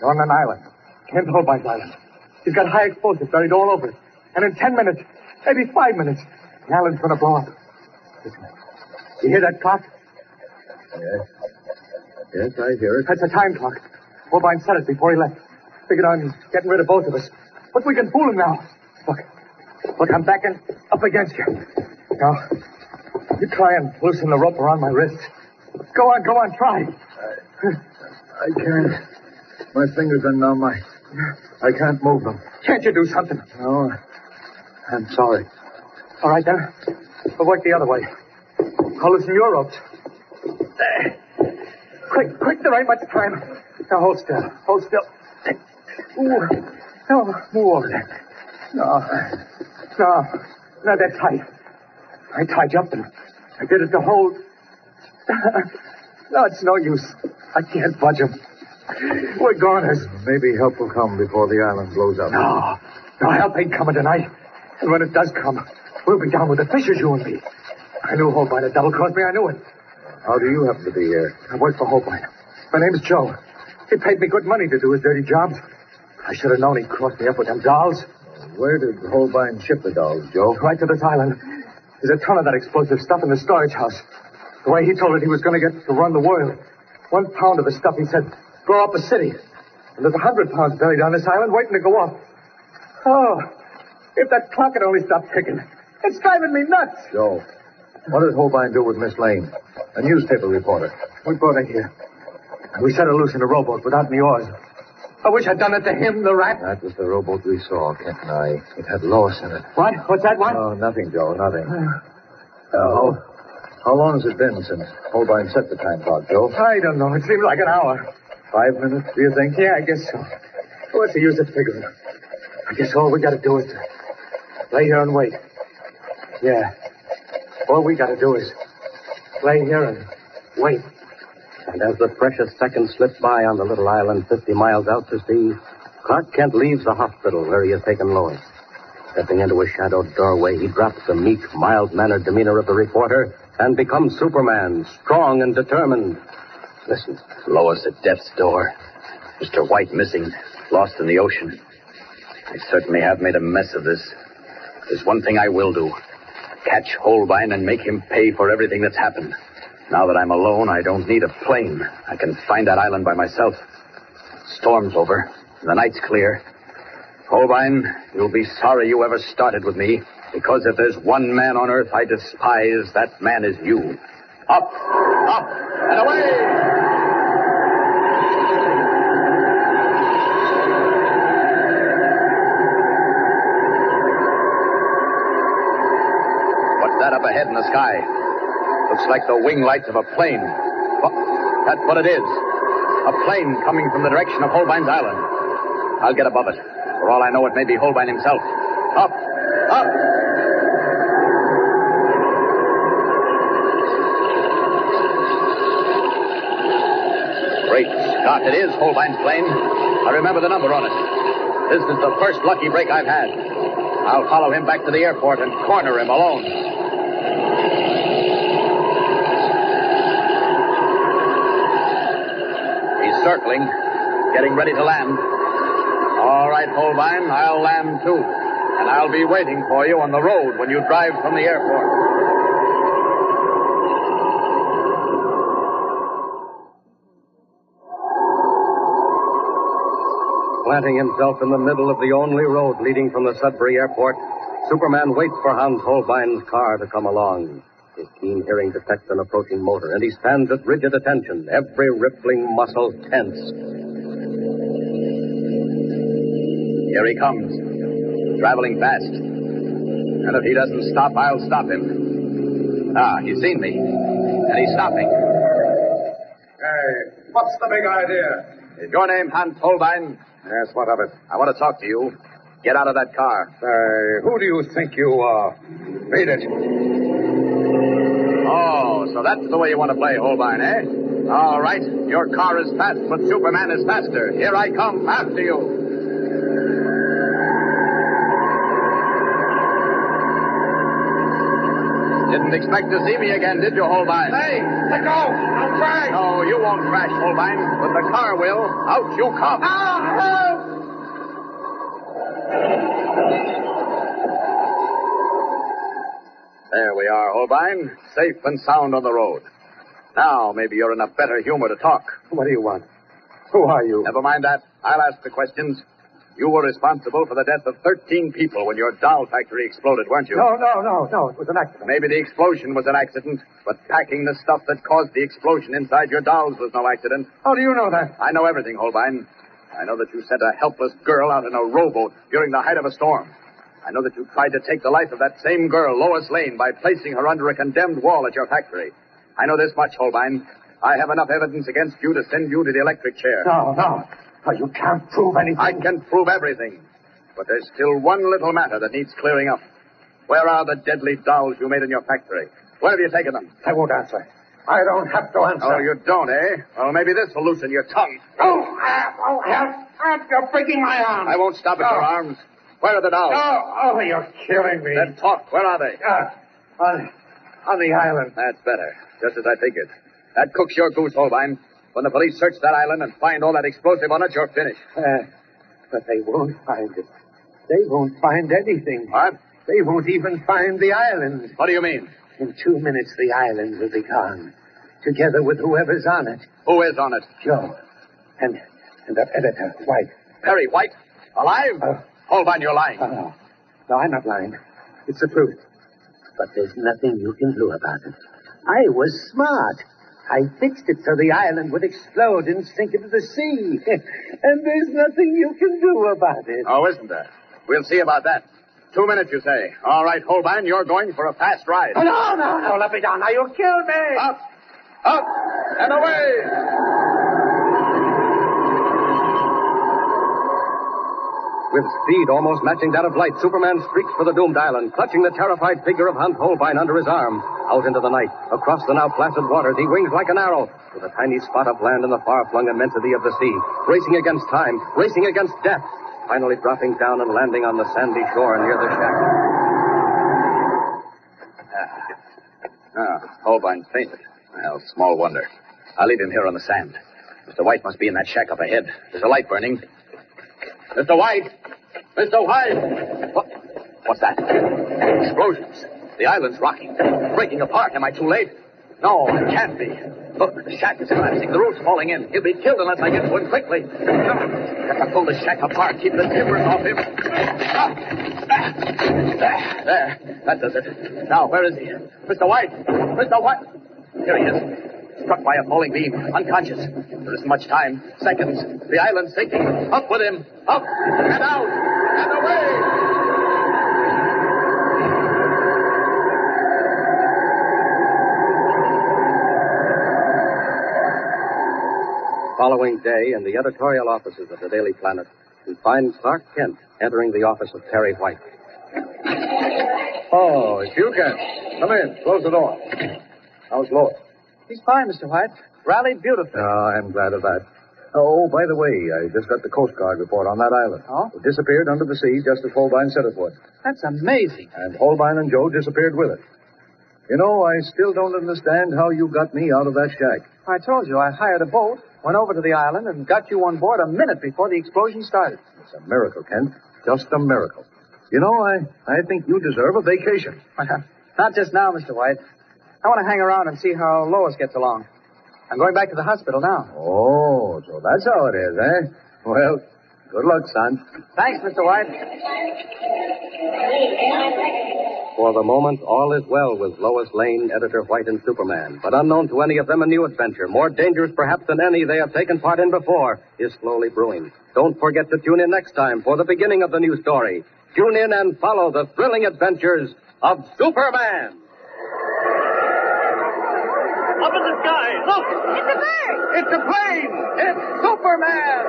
You're on an island. Kent Holbein's island. He's got high explosives buried all over it. And in 10 minutes, maybe 5 minutes, the island's going to blow up. Listen. You hear that clock? Yes. Yes, I hear it. That's a time clock. Holbein said it before he left. Figured on getting rid of both of us. But we can fool him now. Look, I'm backing up against you. Now, you try and loosen the rope around my wrist. Go on, try. I can't. My fingers are numb. I can't move them. Can't you do something? No, I'm sorry. All right, then. We'll work the other way. I'll loosen your ropes. Quick, there ain't much time. Now, hold still. Ooh, no, move over there. No, they're tight. I tied you up and I did it to hold. No, it's no use. I can't budge them. We're goners. Maybe help will come before the island blows up. No, help ain't coming tonight. And when it does come, we'll be down with the fishes, you and me. I knew Holbein had double-crossed me. I knew it. How do you happen to be here? I work for Holbein. My name's Joe. He paid me good money to do his dirty jobs. I should have known he'd crossed me up with them dolls. Where did Holbein ship the dolls, Joe? Right to this island. There's a ton of that explosive stuff in the storage house. The way he told it, he was going to get to run the world. 1 pound of the stuff, he said, blow up a city. And there's 100 pounds buried on this island waiting to go off. Oh, if that clock had only stopped ticking. It's driving me nuts. Joe, what did Holbein do with Miss Lane? A newspaper reporter. We brought her here. We set her loose in a rowboat without any oars. I wish I'd done it to him, the rat. That was the rowboat we saw, Kent and I. It had Lois in it. What? What's that, what? Oh, nothing, Joe, nothing. How long has it been since Holbein set the time clock, Joe? I don't know. It seems like an hour. 5 minutes, do you think? Yeah, I guess so. What's the use of figuring? I guess all we got to do is lay here and wait. Yeah. All we got to do is lay here and wait. And as the precious seconds slip by on the little island 50 miles out to sea, Clark Kent leaves the hospital where he has taken Lois. Stepping into a shadowed doorway, he drops the meek, mild-mannered demeanor of the reporter and becomes Superman, strong and determined. Listen, Lois at death's door. Mr. White missing, lost in the ocean. I certainly have made a mess of this. There's one thing I will do. Catch Holbein and make him pay for everything that's happened. Now that I'm alone, I don't need a plane. I can find that island by myself. Storm's over. The night's clear. Holbein, you'll be sorry you ever started with me, because if there's one man on earth I despise, that man is you. Up, up, and away! What's that up ahead in the sky? Looks like the wing lights of a plane. That's what it is. A plane coming from the direction of Holbein's Island. I'll get above it. For all I know, it may be Holbein himself. Up! Up! Great Scott, it is Holbein's plane. I remember the number on it. This is the first lucky break I've had. I'll follow him back to the airport and corner him alone. Circling, getting ready to land. All right, Holbein, I'll land too. And I'll be waiting for you on the road when you drive from the airport. Planting himself in the middle of the only road leading from the Sudbury Airport, Superman waits for Hans Holbein's car to come along. His keen hearing detects an approaching motor, and he stands at rigid attention, every rippling muscle tense. Here he comes, traveling fast. And if he doesn't stop, I'll stop him. Ah, he's seen me, and he's stopping. Hey, what's the big idea? Is your name Hans Holbein? Yes, what of it? I want to talk to you. Get out of that car. Who do you think you are? Read it. Oh, so that's the way you want to play, Holbein, eh? All right. Your car is fast, but Superman is faster. Here I come after you. Didn't expect to see me again, did you, Holbein? Hey, let go! I'll crash! No, you won't crash, Holbein, but the car will. Out you come! Ow! Help! There we are, Holbein. Safe and sound on the road. Now, maybe you're in a better humor to talk. What do you want? Who are you? Never mind that. I'll ask the questions. You were responsible for the death of 13 people when your doll factory exploded, weren't you? No. It was an accident. Maybe the explosion was an accident, but packing the stuff that caused the explosion inside your dolls was no accident. How do you know that? I know everything, Holbein. I know that you sent a helpless girl out in a rowboat during the height of a storm. I know that you tried to take the life of that same girl, Lois Lane, by placing her under a condemned wall at your factory. I know this much, Holbein. I have enough evidence against you to send you to the electric chair. No. Oh, you can't prove anything. I can prove everything. But there's still one little matter that needs clearing up. Where are the deadly dolls you made in your factory? Where have you taken them? I won't answer. I don't have to answer. Oh, you don't, eh? Well, maybe this will loosen your tongue. Oh, help. You're breaking my arm. I won't stop at your arms. Where are the dolls? Oh, you're killing me. Then talk. Where are they? On the island. That's better. Just as I figured. That cooks your goose, Holbein. When the police search that island and find all that explosive on it, you're finished. But they won't find it. They won't find anything. What? They won't even find the island. What do you mean? In 2 minutes, the island will be gone, together with whoever's on it. Who is on it? Joe. And that editor, White. Perry White? Alive? Holbein, you're lying. No, I'm not lying. It's the truth. But there's nothing you can do about it. I was smart. I fixed it so the island would explode and sink into the sea. And there's nothing you can do about it. Oh, isn't there? We'll see about that. 2 minutes, you say. All right, Holbein, you're going for a fast ride. Oh, no. Let me down. Now, you'll kill me. Up, and away. With speed almost matching that of light, Superman streaks for the doomed island, clutching the terrified figure of Hans Holbein under his arm. Out into the night, across the now placid waters, he wings like an arrow to the tiny spot of land in the far-flung immensity of the sea, racing against time, racing against death, finally dropping down and landing on the sandy shore near the shack. Holbein fainted. Well, small wonder. I'll leave him here on the sand. Mr. White must be in that shack up ahead. There's a light burning. Mr. White! Mr. White! What's that? Explosions. The island's rocking, breaking apart. Am I too late? No, it can't be. Look, the shack is collapsing. The roof's falling in. He'll be killed unless I get to him quickly. Got to pull the shack apart. Keep the timbers off him. There. That does it. Now, where is he? Mr. White! Mr. White! Here he is. Struck by a falling beam. Unconscious. There isn't much time. Seconds. The island's sinking. Up with him. Up and out and away! The following day, in the editorial offices of the Daily Planet, we find Clark Kent entering the office of Perry White. Oh, it's you, Kent. Come in. Close the door. How's Lois? He's fine, Mr. White. Rallied beautifully. Oh, I'm glad of that. Oh, by the way, I just got the Coast Guard report on that island. Oh? It disappeared under the sea just as Holbein said it would. That's amazing. And Holbein and Joe disappeared with it. You know, I still don't understand how you got me out of that shack. I told you, I hired a boat. Went over to the island and got you on board a minute before the explosion started. It's a miracle, Kent. Just a miracle. You know, I think you deserve a vacation. Not just now, Mr. White. I want to hang around and see how Lois gets along. I'm going back to the hospital now. Oh, so that's how it is, eh? Well, good luck, son. Thanks, Mr. White. For the moment, all is well with Lois Lane, Editor White, and Superman. But unknown to any of them, a new adventure, more dangerous perhaps than any they have taken part in before, is slowly brewing. Don't forget to tune in next time for the beginning of the new story. Tune in and follow the thrilling adventures of Superman. Up in the sky, look! It's a bird! It's a plane! It's Superman!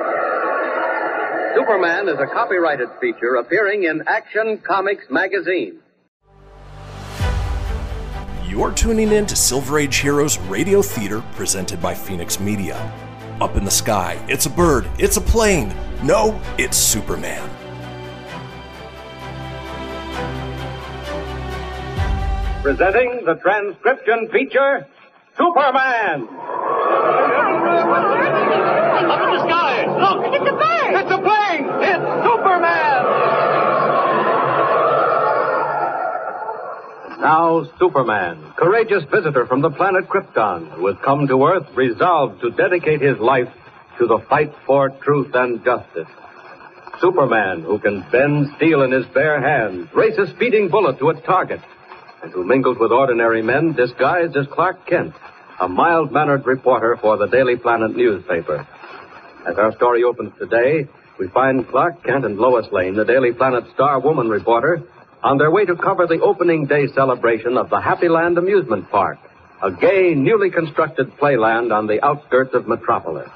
Superman is a copyrighted feature appearing in Action Comics magazine. You're tuning in to Silver Age Heroes Radio Theater, presented by Phoenix Media. Up in the sky, it's a bird, it's a plane. No, it's Superman. Presenting the transcription feature, Superman! Up in the sky! Look! It's a bird! It's a plane! It's Superman! Now Superman, courageous visitor from the planet Krypton, who has come to Earth resolved to dedicate his life to the fight for truth and justice. Superman, who can bend steel in his bare hands, race a speeding bullet to its target, and who mingles with ordinary men disguised as Clark Kent, a mild-mannered reporter for the Daily Planet newspaper. As our story opens today, we find Clark Kent and Lois Lane, the Daily Planet star woman reporter, on their way to cover the opening day celebration of the Happyland amusement park, a gay, newly constructed playland on the outskirts of Metropolis.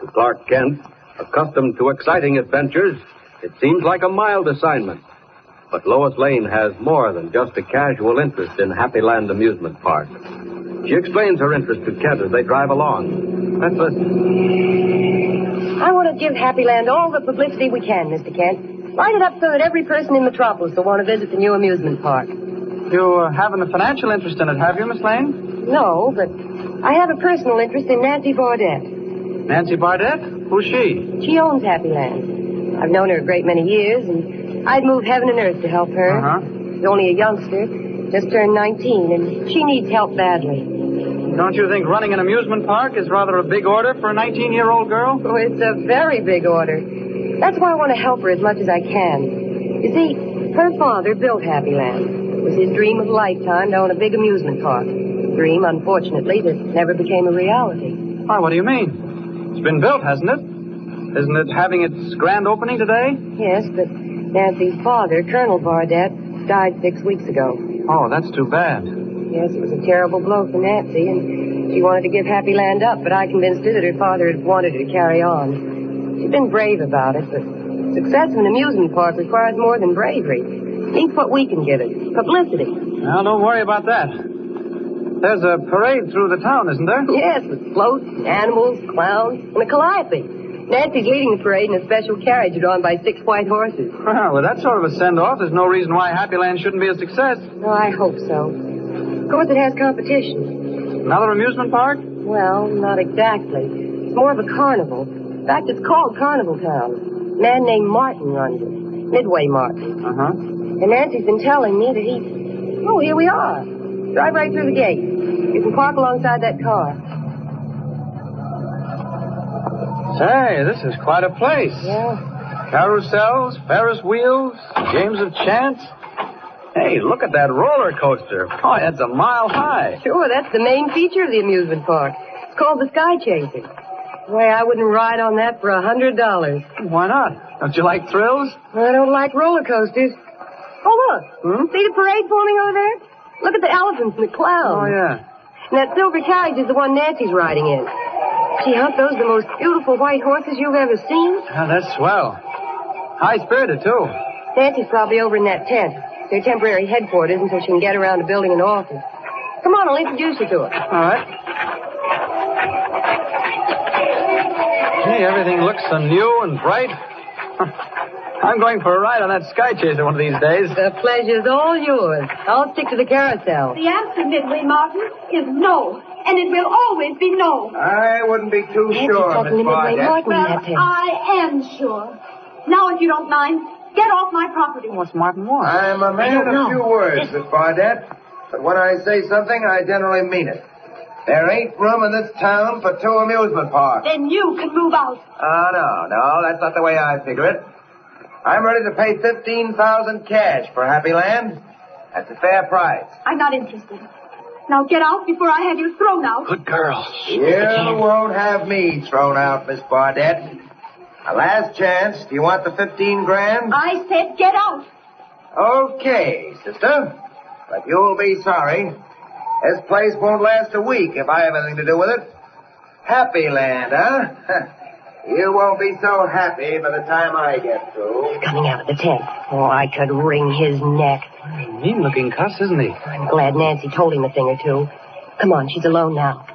To Clark Kent, accustomed to exciting adventures, it seems like a mild assignment. But Lois Lane has more than just a casual interest in Happyland Amusement Park. She explains her interest to Kent as they drive along. Let's listen. I want to give Happyland all the publicity we can, Mr. Kent. Light it up so that every person in Metropolis will want to visit the new amusement park. You haven't a financial interest in it, have you, Miss Lane? No, but I have a personal interest in Nancy Bardette. Nancy Bardette? Who's she? She owns Happyland. I've known her a great many years, and I'd move heaven and earth to help her. Uh-huh. She's only a youngster, just turned 19, and she needs help badly. Don't you think running an amusement park is rather a big order for a 19-year-old girl? Oh, it's a very big order. That's why I want to help her as much as I can. You see, her father built Happyland. It was his dream of a lifetime to own a big amusement park. A dream, unfortunately, that never became a reality. Why, what do you mean? It's been built, hasn't it? Isn't it having its grand opening today? Yes, but Nancy's father, Colonel Bardette, died 6 weeks ago. Oh, that's too bad. Yes, it was a terrible blow for Nancy, and she wanted to give Happyland up, but I convinced her that her father had wanted her to carry on. She's been brave about it, but success in an amusement park requires more than bravery. Think what we can give it. Publicity. Well, don't worry about that. There's a parade through the town, isn't there? Yes, with floats, animals, clowns, and a calliope. Nancy's leading the parade in a special carriage drawn by 6 white horses. Well, with that sort of a send-off, there's no reason why Happyland shouldn't be a success. Oh, I hope so. Of course, it has competition. Another amusement park? Well, not exactly. It's more of a carnival. In fact, it's called Carnival Town. A man named Martin runs it. Midway Martin. Uh-huh. And Nancy's been telling me that he... Oh, here we are. Drive right through the gate. You can park alongside that car. Say, this is quite a place. Yeah. Carousels, Ferris wheels, games of chance. Hey, look at that roller coaster. Boy, that's a mile high. Sure, that's the main feature of the amusement park. It's called the Sky Chaser. Boy, I wouldn't ride on that for $100. Why not? Don't you like thrills? I don't like roller coasters. Oh, look. Hmm? See the parade forming over there? Look at the elephants and the clowns. Oh, yeah. And that silver carriage is the one Nancy's riding in. Gee, aren't those the most beautiful white horses you've ever seen? Oh, that's swell. High-spirited, too. Nancy's probably over in that tent. Their temporary headquarters until she can get around to building an office. Come on, I'll introduce you to her. All right. Gee, everything looks so new and bright. I'm going for a ride on that Sky Chaser one of these days. The pleasure's all yours. I'll stick to the carousel. The answer, Midway Martin, is no. And it will always be no. I wouldn't be too sure, Miss Bardette. Well, I am sure. Now, if you don't mind, get off my property. What's Martin want? I'm a man of few words, Miss Bardette. But when I say something, I generally mean it. There ain't room in this town for 2 amusement parks. Then you can move out. Oh, no, that's not the way I figure it. I'm ready to pay $15,000 cash for Happyland. That's a fair price. I'm not interested. Now get out before I have you thrown out. Good girl. You won't have me thrown out, Miss Bardette. A last chance. Do you want the $15,000? I said get out. Okay, sister. But you'll be sorry. This place won't last a week if I have anything to do with it. Happyland, huh? You won't be so happy by the time I get through. He's coming out of the tent. Oh, I could wring his neck. Mean-looking cuss, isn't he? I'm glad Nancy told him a thing or two. Come on, she's alone now.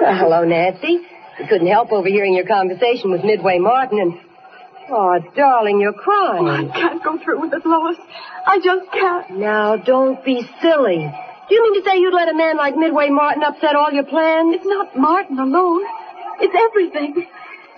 Well, hello, Nancy. I couldn't help overhearing your conversation with Midway Martin and... Oh, darling, you're crying. Oh, I can't go through with it, Lois. I just can't. Now, don't be silly. Do you mean to say you'd let a man like Midway Martin upset all your plans? It's not Martin alone. It's everything.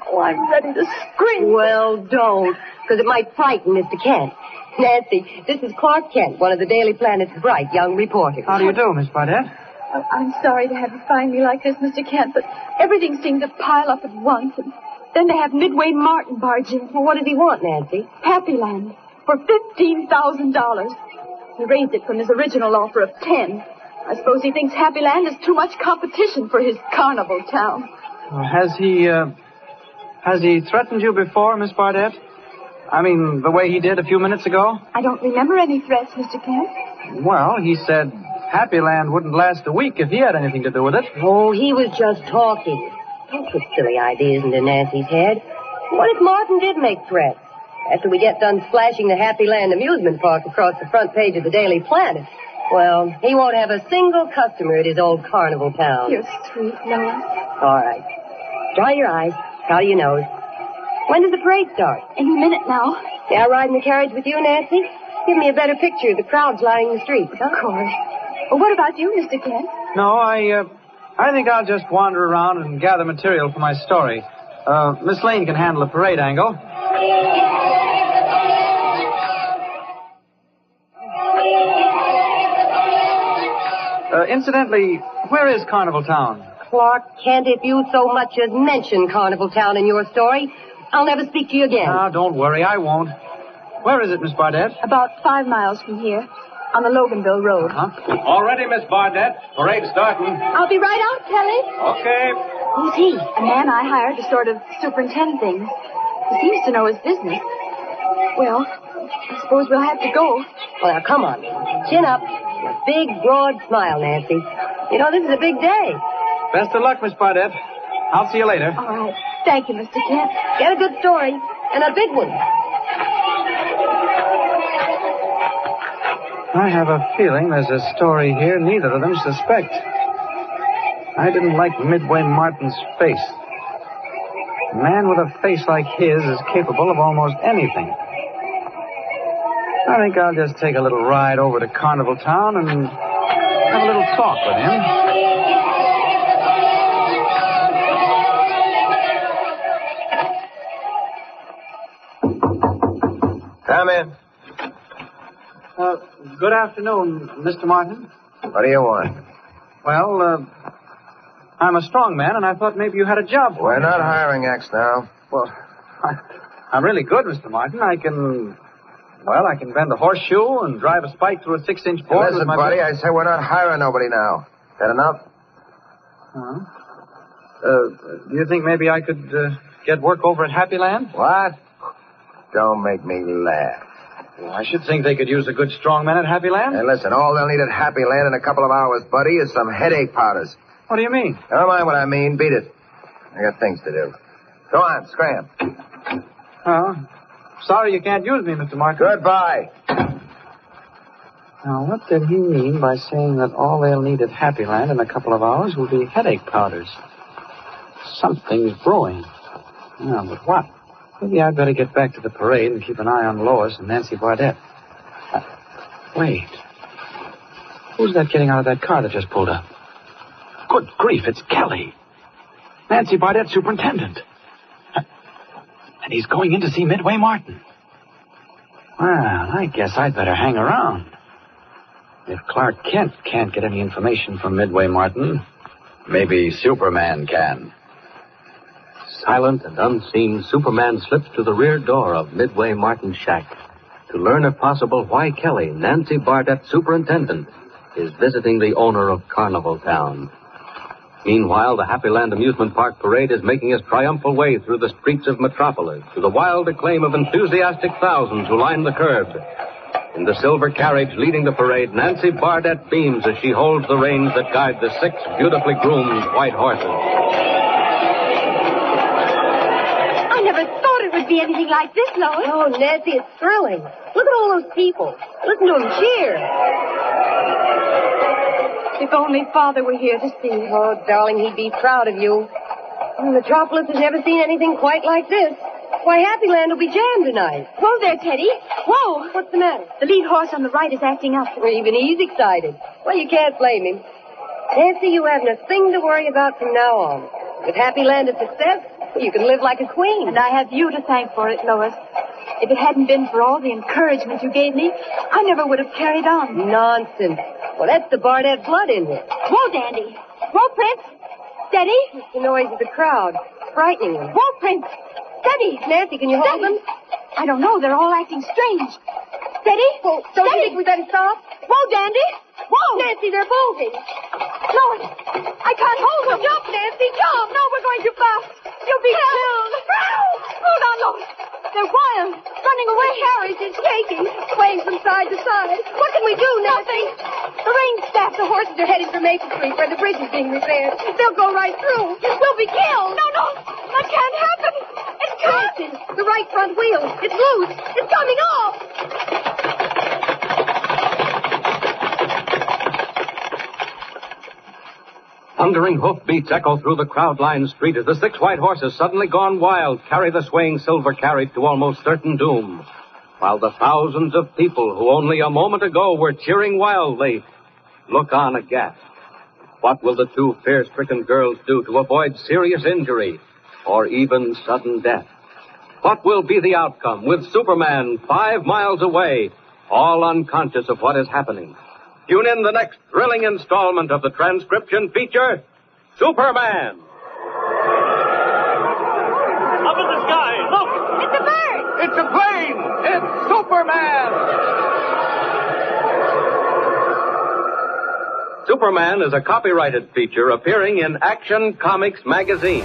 Oh, I'm ready to scream. Well, don't, because it might frighten Mr. Kent. Nancy, this is Clark Kent, one of the Daily Planet's bright young reporters. How do you do, Miss Bardette? Oh, I'm sorry to have you find me like this, Mr. Kent, but everything seemed to pile up at once, and... Then they have Midway Martin barging. Well, what does he want, Nancy? Happyland for $15,000. He raised it from his original offer of 10. I suppose he thinks Happyland is too much competition for his Carnival Town. Well, has he threatened you before, Miss Bardette? I mean, the way he did a few minutes ago? I don't remember any threats, Mr. Kent. Well, he said Happyland wouldn't last a week if he had anything to do with it. Oh, he was just talking. Don't put silly ideas into Nancy's head. What if Martin did make threats? After we get done splashing the Happyland amusement park across the front page of the Daily Planet, well, he won't have a single customer at his old Carnival Town. You're sweet, Lois. All right. Dry your eyes. How do you know? When does the parade start? Any minute now. May I ride in the carriage with you, Nancy? Give me a better picture of the crowds lining the streets. Huh? Of course. Well, what about you, Mr. Kent? No, I think I'll just wander around and gather material for my story. Miss Lane can handle a parade angle. Incidentally, where is Carnival Town? Clark Kent, if you so much as mention Carnival Town in your story, I'll never speak to you again. Ah, don't worry, I won't. Where is it, Miss Bardette? About 5 miles from here. On the Loganville Road. Uh-huh. All ready, Miss Bardette. Parade's starting. I'll be right out, Kelly. Okay. Who's he? A man I hired to sort of superintend things. He seems to know his business. Well, I suppose we'll have to go. Well, now, come on. Chin up. A big, broad smile, Nancy. You know, this is a big day. Best of luck, Miss Bardette. I'll see you later. All right. Thank you, Mr. Kent. Get a good story. And a big one. I have a feeling there's a story here neither of them suspect. I didn't like Midway Martin's face. A man with a face like his is capable of almost anything. I think I'll just take a little ride over to Carnival Town and have a little talk with him. Come in. Good afternoon, Mr. Martin. What do you want? Well, I'm a strong man, and I thought maybe you had a job for me. We're not hiring X now. Well, I'm really good, Mr. Martin. I can bend a horseshoe and drive a spike through a 6-inch board. Listen, buddy, I say we're not hiring nobody now. That enough? Huh? Do you think maybe I could get work over at Happyland? What? Don't make me laugh. I should think they could use a good strong man at Happyland. Hey, listen, all they'll need at Happyland in a couple of hours, buddy, is some headache powders. What do you mean? Never mind what I mean. Beat it. I got things to do. Go on, scram. Oh, sorry you can't use me, Mr. Martin. Goodbye. Now, what did he mean by saying that all they'll need at Happyland in a couple of hours will be headache powders? Something's brewing. Yeah, but what? Maybe I'd better get back to the parade and keep an eye on Lois and Nancy Bardette. Wait. Who's that getting out of that car that just pulled up? Good grief, it's Kelly. Nancy Bardette, superintendent. And he's going in to see Midway Martin. Well, I guess I'd better hang around. If Clark Kent can't get any information from Midway Martin, maybe Superman can. Silent and unseen, Superman slips to the rear door of Midway Martin's shack to learn, if possible, why Kelly, Nancy Bardette, superintendent, is visiting the owner of Carnival Town. Meanwhile, the Happyland Amusement Park Parade is making its triumphal way through the streets of Metropolis to the wild acclaim of enthusiastic thousands who line the curb. In the silver carriage leading the parade, Nancy Bardette beams as she holds the reins that guide the 6 beautifully groomed white horses. be anything like this, Lois. Oh, Nancy, it's thrilling. Look at all those people. Listen to them cheer. If only Father were here to see. Oh, darling, he'd be proud of you. Metropolis has never seen anything quite like this. Why, Happyland will be jammed tonight. Whoa there, Teddy. Whoa. What's the matter? The lead horse on the right is acting up. Well, even he's excited. Well, you can't blame him. Nancy, you haven't a thing to worry about from now on. With Happyland a success, you can live like a queen. And I have you to thank for it, Lois. If it hadn't been for all the encouragement you gave me, I never would have carried on. Nonsense. Well, that's the Bardette blood in it. Whoa, Dandy. Whoa, Prince. Steady. It's the noise of the crowd. Frightening them. Whoa, Prince. Steady. Nancy, can you hold them? I don't know. They're all acting strange. Steady. Well, don't you think we better stop? Whoa, Dandy. Whoa. Nancy, they're bolting. Lois, I can't hold them. Jump, Nancy, jump. No, we're going too fast. You'll be killed. Hold on, Lois. They're wild. Running away. The carriage is shaking. Swaying from side to side. What can we do, Nancy? Nothing. The rain staff, the horses are headed for Maple Street where the bridge is being repaired. They'll go right through. We'll be killed. No. That can't happen. It can't. Nancy, the right front wheel. It's loose. It's coming off. Thundering hoofbeats echo through the crowd-lined street as the six white horses, suddenly gone wild, carry the swaying silver carriage to almost certain doom, while the thousands of people who only a moment ago were cheering wildly look on aghast. What will the two fear-stricken girls do to avoid serious injury or even sudden death? What will be the outcome with Superman 5 miles away, all unconscious of what is happening? Tune in the next thrilling installment of the transcription feature, Superman. Up in the sky, look! It's a bird! It's a plane! It's Superman! Superman is a copyrighted feature appearing in Action Comics magazine.